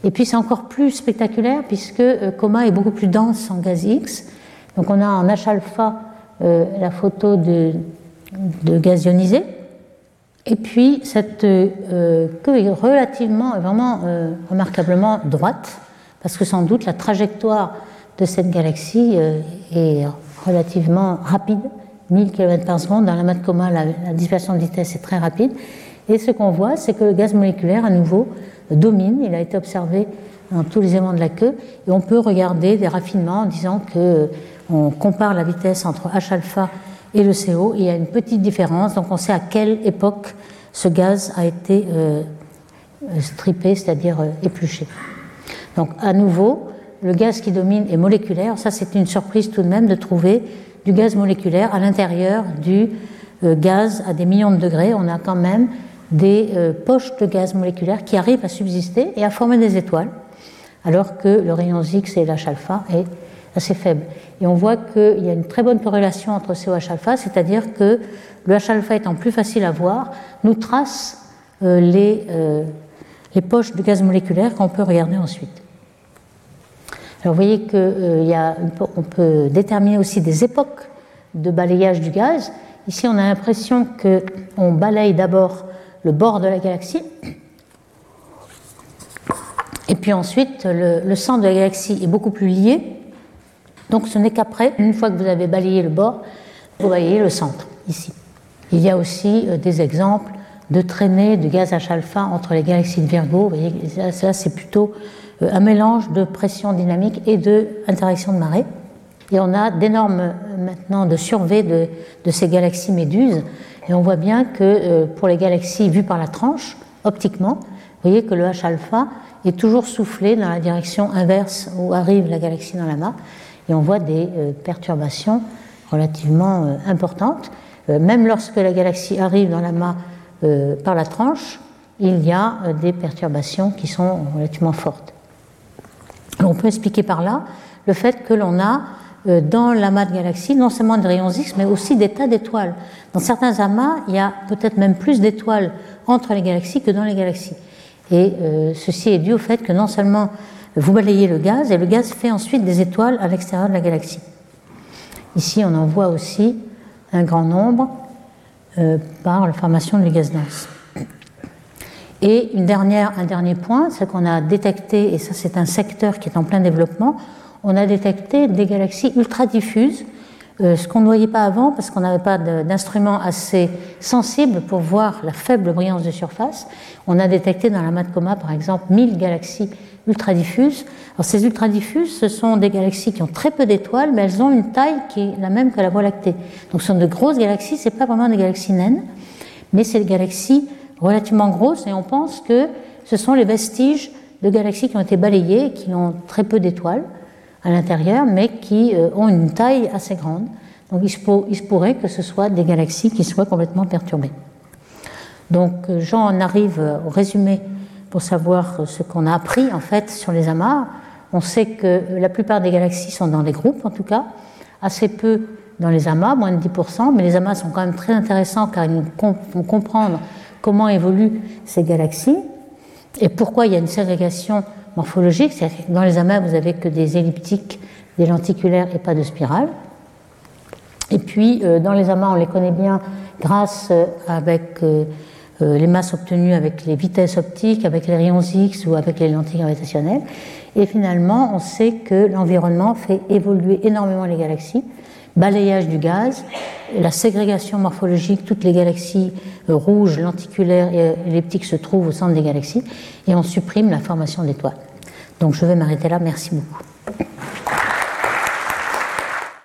et puis c'est encore plus spectaculaire puisque Coma est beaucoup plus dense en gaz X. Donc on a en H alpha euh, la photo de, de gaz ionisé, et puis cette euh, queue est relativement, vraiment euh, remarquablement droite, parce que sans doute la trajectoire de cette galaxie euh, est relativement rapide. mille kilomètres par seconde, dans l'amas de Coma, la, la dispersion de vitesse est très rapide. Et ce qu'on voit, c'est que le gaz moléculaire, à nouveau, domine. Il a été observé dans tous les éléments de la queue. Et on peut regarder des raffinements en disant qu'on compare la vitesse entre H alpha et le C O. Et il y a une petite différence. Donc on sait à quelle époque ce gaz a été euh, strippé, c'est-à-dire euh, épluché. Donc à nouveau, le gaz qui domine est moléculaire. Ça, c'est une surprise tout de même de trouver du gaz moléculaire à l'intérieur du euh, gaz à des millions de degrés. On a quand même des euh, poches de gaz moléculaire qui arrivent à subsister et à former des étoiles, alors que le rayon X et l'H alpha est assez faible. Et on voit qu'il y a une très bonne corrélation entre C O H alpha, c'est-à-dire que le H alpha étant plus facile à voir, nous trace euh, les, euh, les poches de gaz moléculaire qu'on peut regarder ensuite. Alors vous voyez qu'on euh, peut déterminer aussi des époques de balayage du gaz. Ici on a l'impression qu'on balaye d'abord le bord de la galaxie, et puis ensuite le, le centre de la galaxie est beaucoup plus lié, donc ce n'est qu'après, une fois que vous avez balayé le bord, vous balayez le centre, ici. Il y a aussi euh, des exemples de traînées de gaz H alpha entre les galaxies de Virgo. Vous voyez, là, là c'est plutôt un mélange de pression dynamique et d'interaction de, de marée. Et on a d'énormes, maintenant, de surveys de, de ces galaxies méduses. Et on voit bien que euh, pour les galaxies vues par la tranche, optiquement, vous voyez que le H alpha est toujours soufflé dans la direction inverse où arrive la galaxie dans l'amas. Et on voit des euh, perturbations relativement euh, importantes. Euh, même lorsque la galaxie arrive dans l'amas euh, par la tranche, il y a euh, des perturbations qui sont relativement fortes. On peut expliquer par là le fait que l'on a euh, dans l'amas de galaxies non seulement des rayons X, mais aussi des tas d'étoiles. Dans certains amas, il y a peut-être même plus d'étoiles entre les galaxies que dans les galaxies. Et euh, ceci est dû au fait que non seulement vous balayez le gaz, et le gaz fait ensuite des étoiles à l'extérieur de la galaxie. Ici, on en voit aussi un grand nombre euh, par la formation du gaz dense. Et une dernière, un dernier point, c'est qu'on a détecté, et ça c'est un secteur qui est en plein développement, on a détecté des galaxies ultra diffuses, euh, ce qu'on ne voyait pas avant parce qu'on n'avait pas d'instruments assez sensibles pour voir la faible brillance de surface. On a détecté dans l'amas de Coma par exemple mille galaxies ultra diffuses. Alors ces ultra diffuses, ce sont des galaxies qui ont très peu d'étoiles, mais elles ont une taille qui est la même que la Voie lactée. Donc ce sont de grosses galaxies, ce n'est pas vraiment des galaxies naines, mais c'est des galaxies relativement grosses, et on pense que ce sont les vestiges de galaxies qui ont été balayées et qui ont très peu d'étoiles à l'intérieur, mais qui ont une taille assez grande. Donc il se pourrait que ce soit des galaxies qui soient complètement perturbées. Donc j'en arrive au résumé pour savoir ce qu'on a appris en fait sur les amas. On sait que la plupart des galaxies sont dans des groupes, en tout cas, assez peu dans les amas, moins de dix pour cent, mais les amas sont quand même très intéressants car ils nous font comprendre comment évoluent ces galaxies et pourquoi il y a une ségrégation morphologique, c'est-à-dire que dans les amas, vous n'avez que des elliptiques, des lenticulaires et pas de spirales. Et puis, dans les amas, on les connaît bien grâce avec les masses obtenues avec les vitesses optiques, avec les rayons X ou avec les lentilles gravitationnelles. Et finalement, on sait que l'environnement fait évoluer énormément les galaxies. Balayage du gaz, la ségrégation morphologique, toutes les galaxies rouges, lenticulaires et elliptiques se trouvent au centre des galaxies et on supprime la formation d'étoiles. Donc je vais m'arrêter là, merci beaucoup.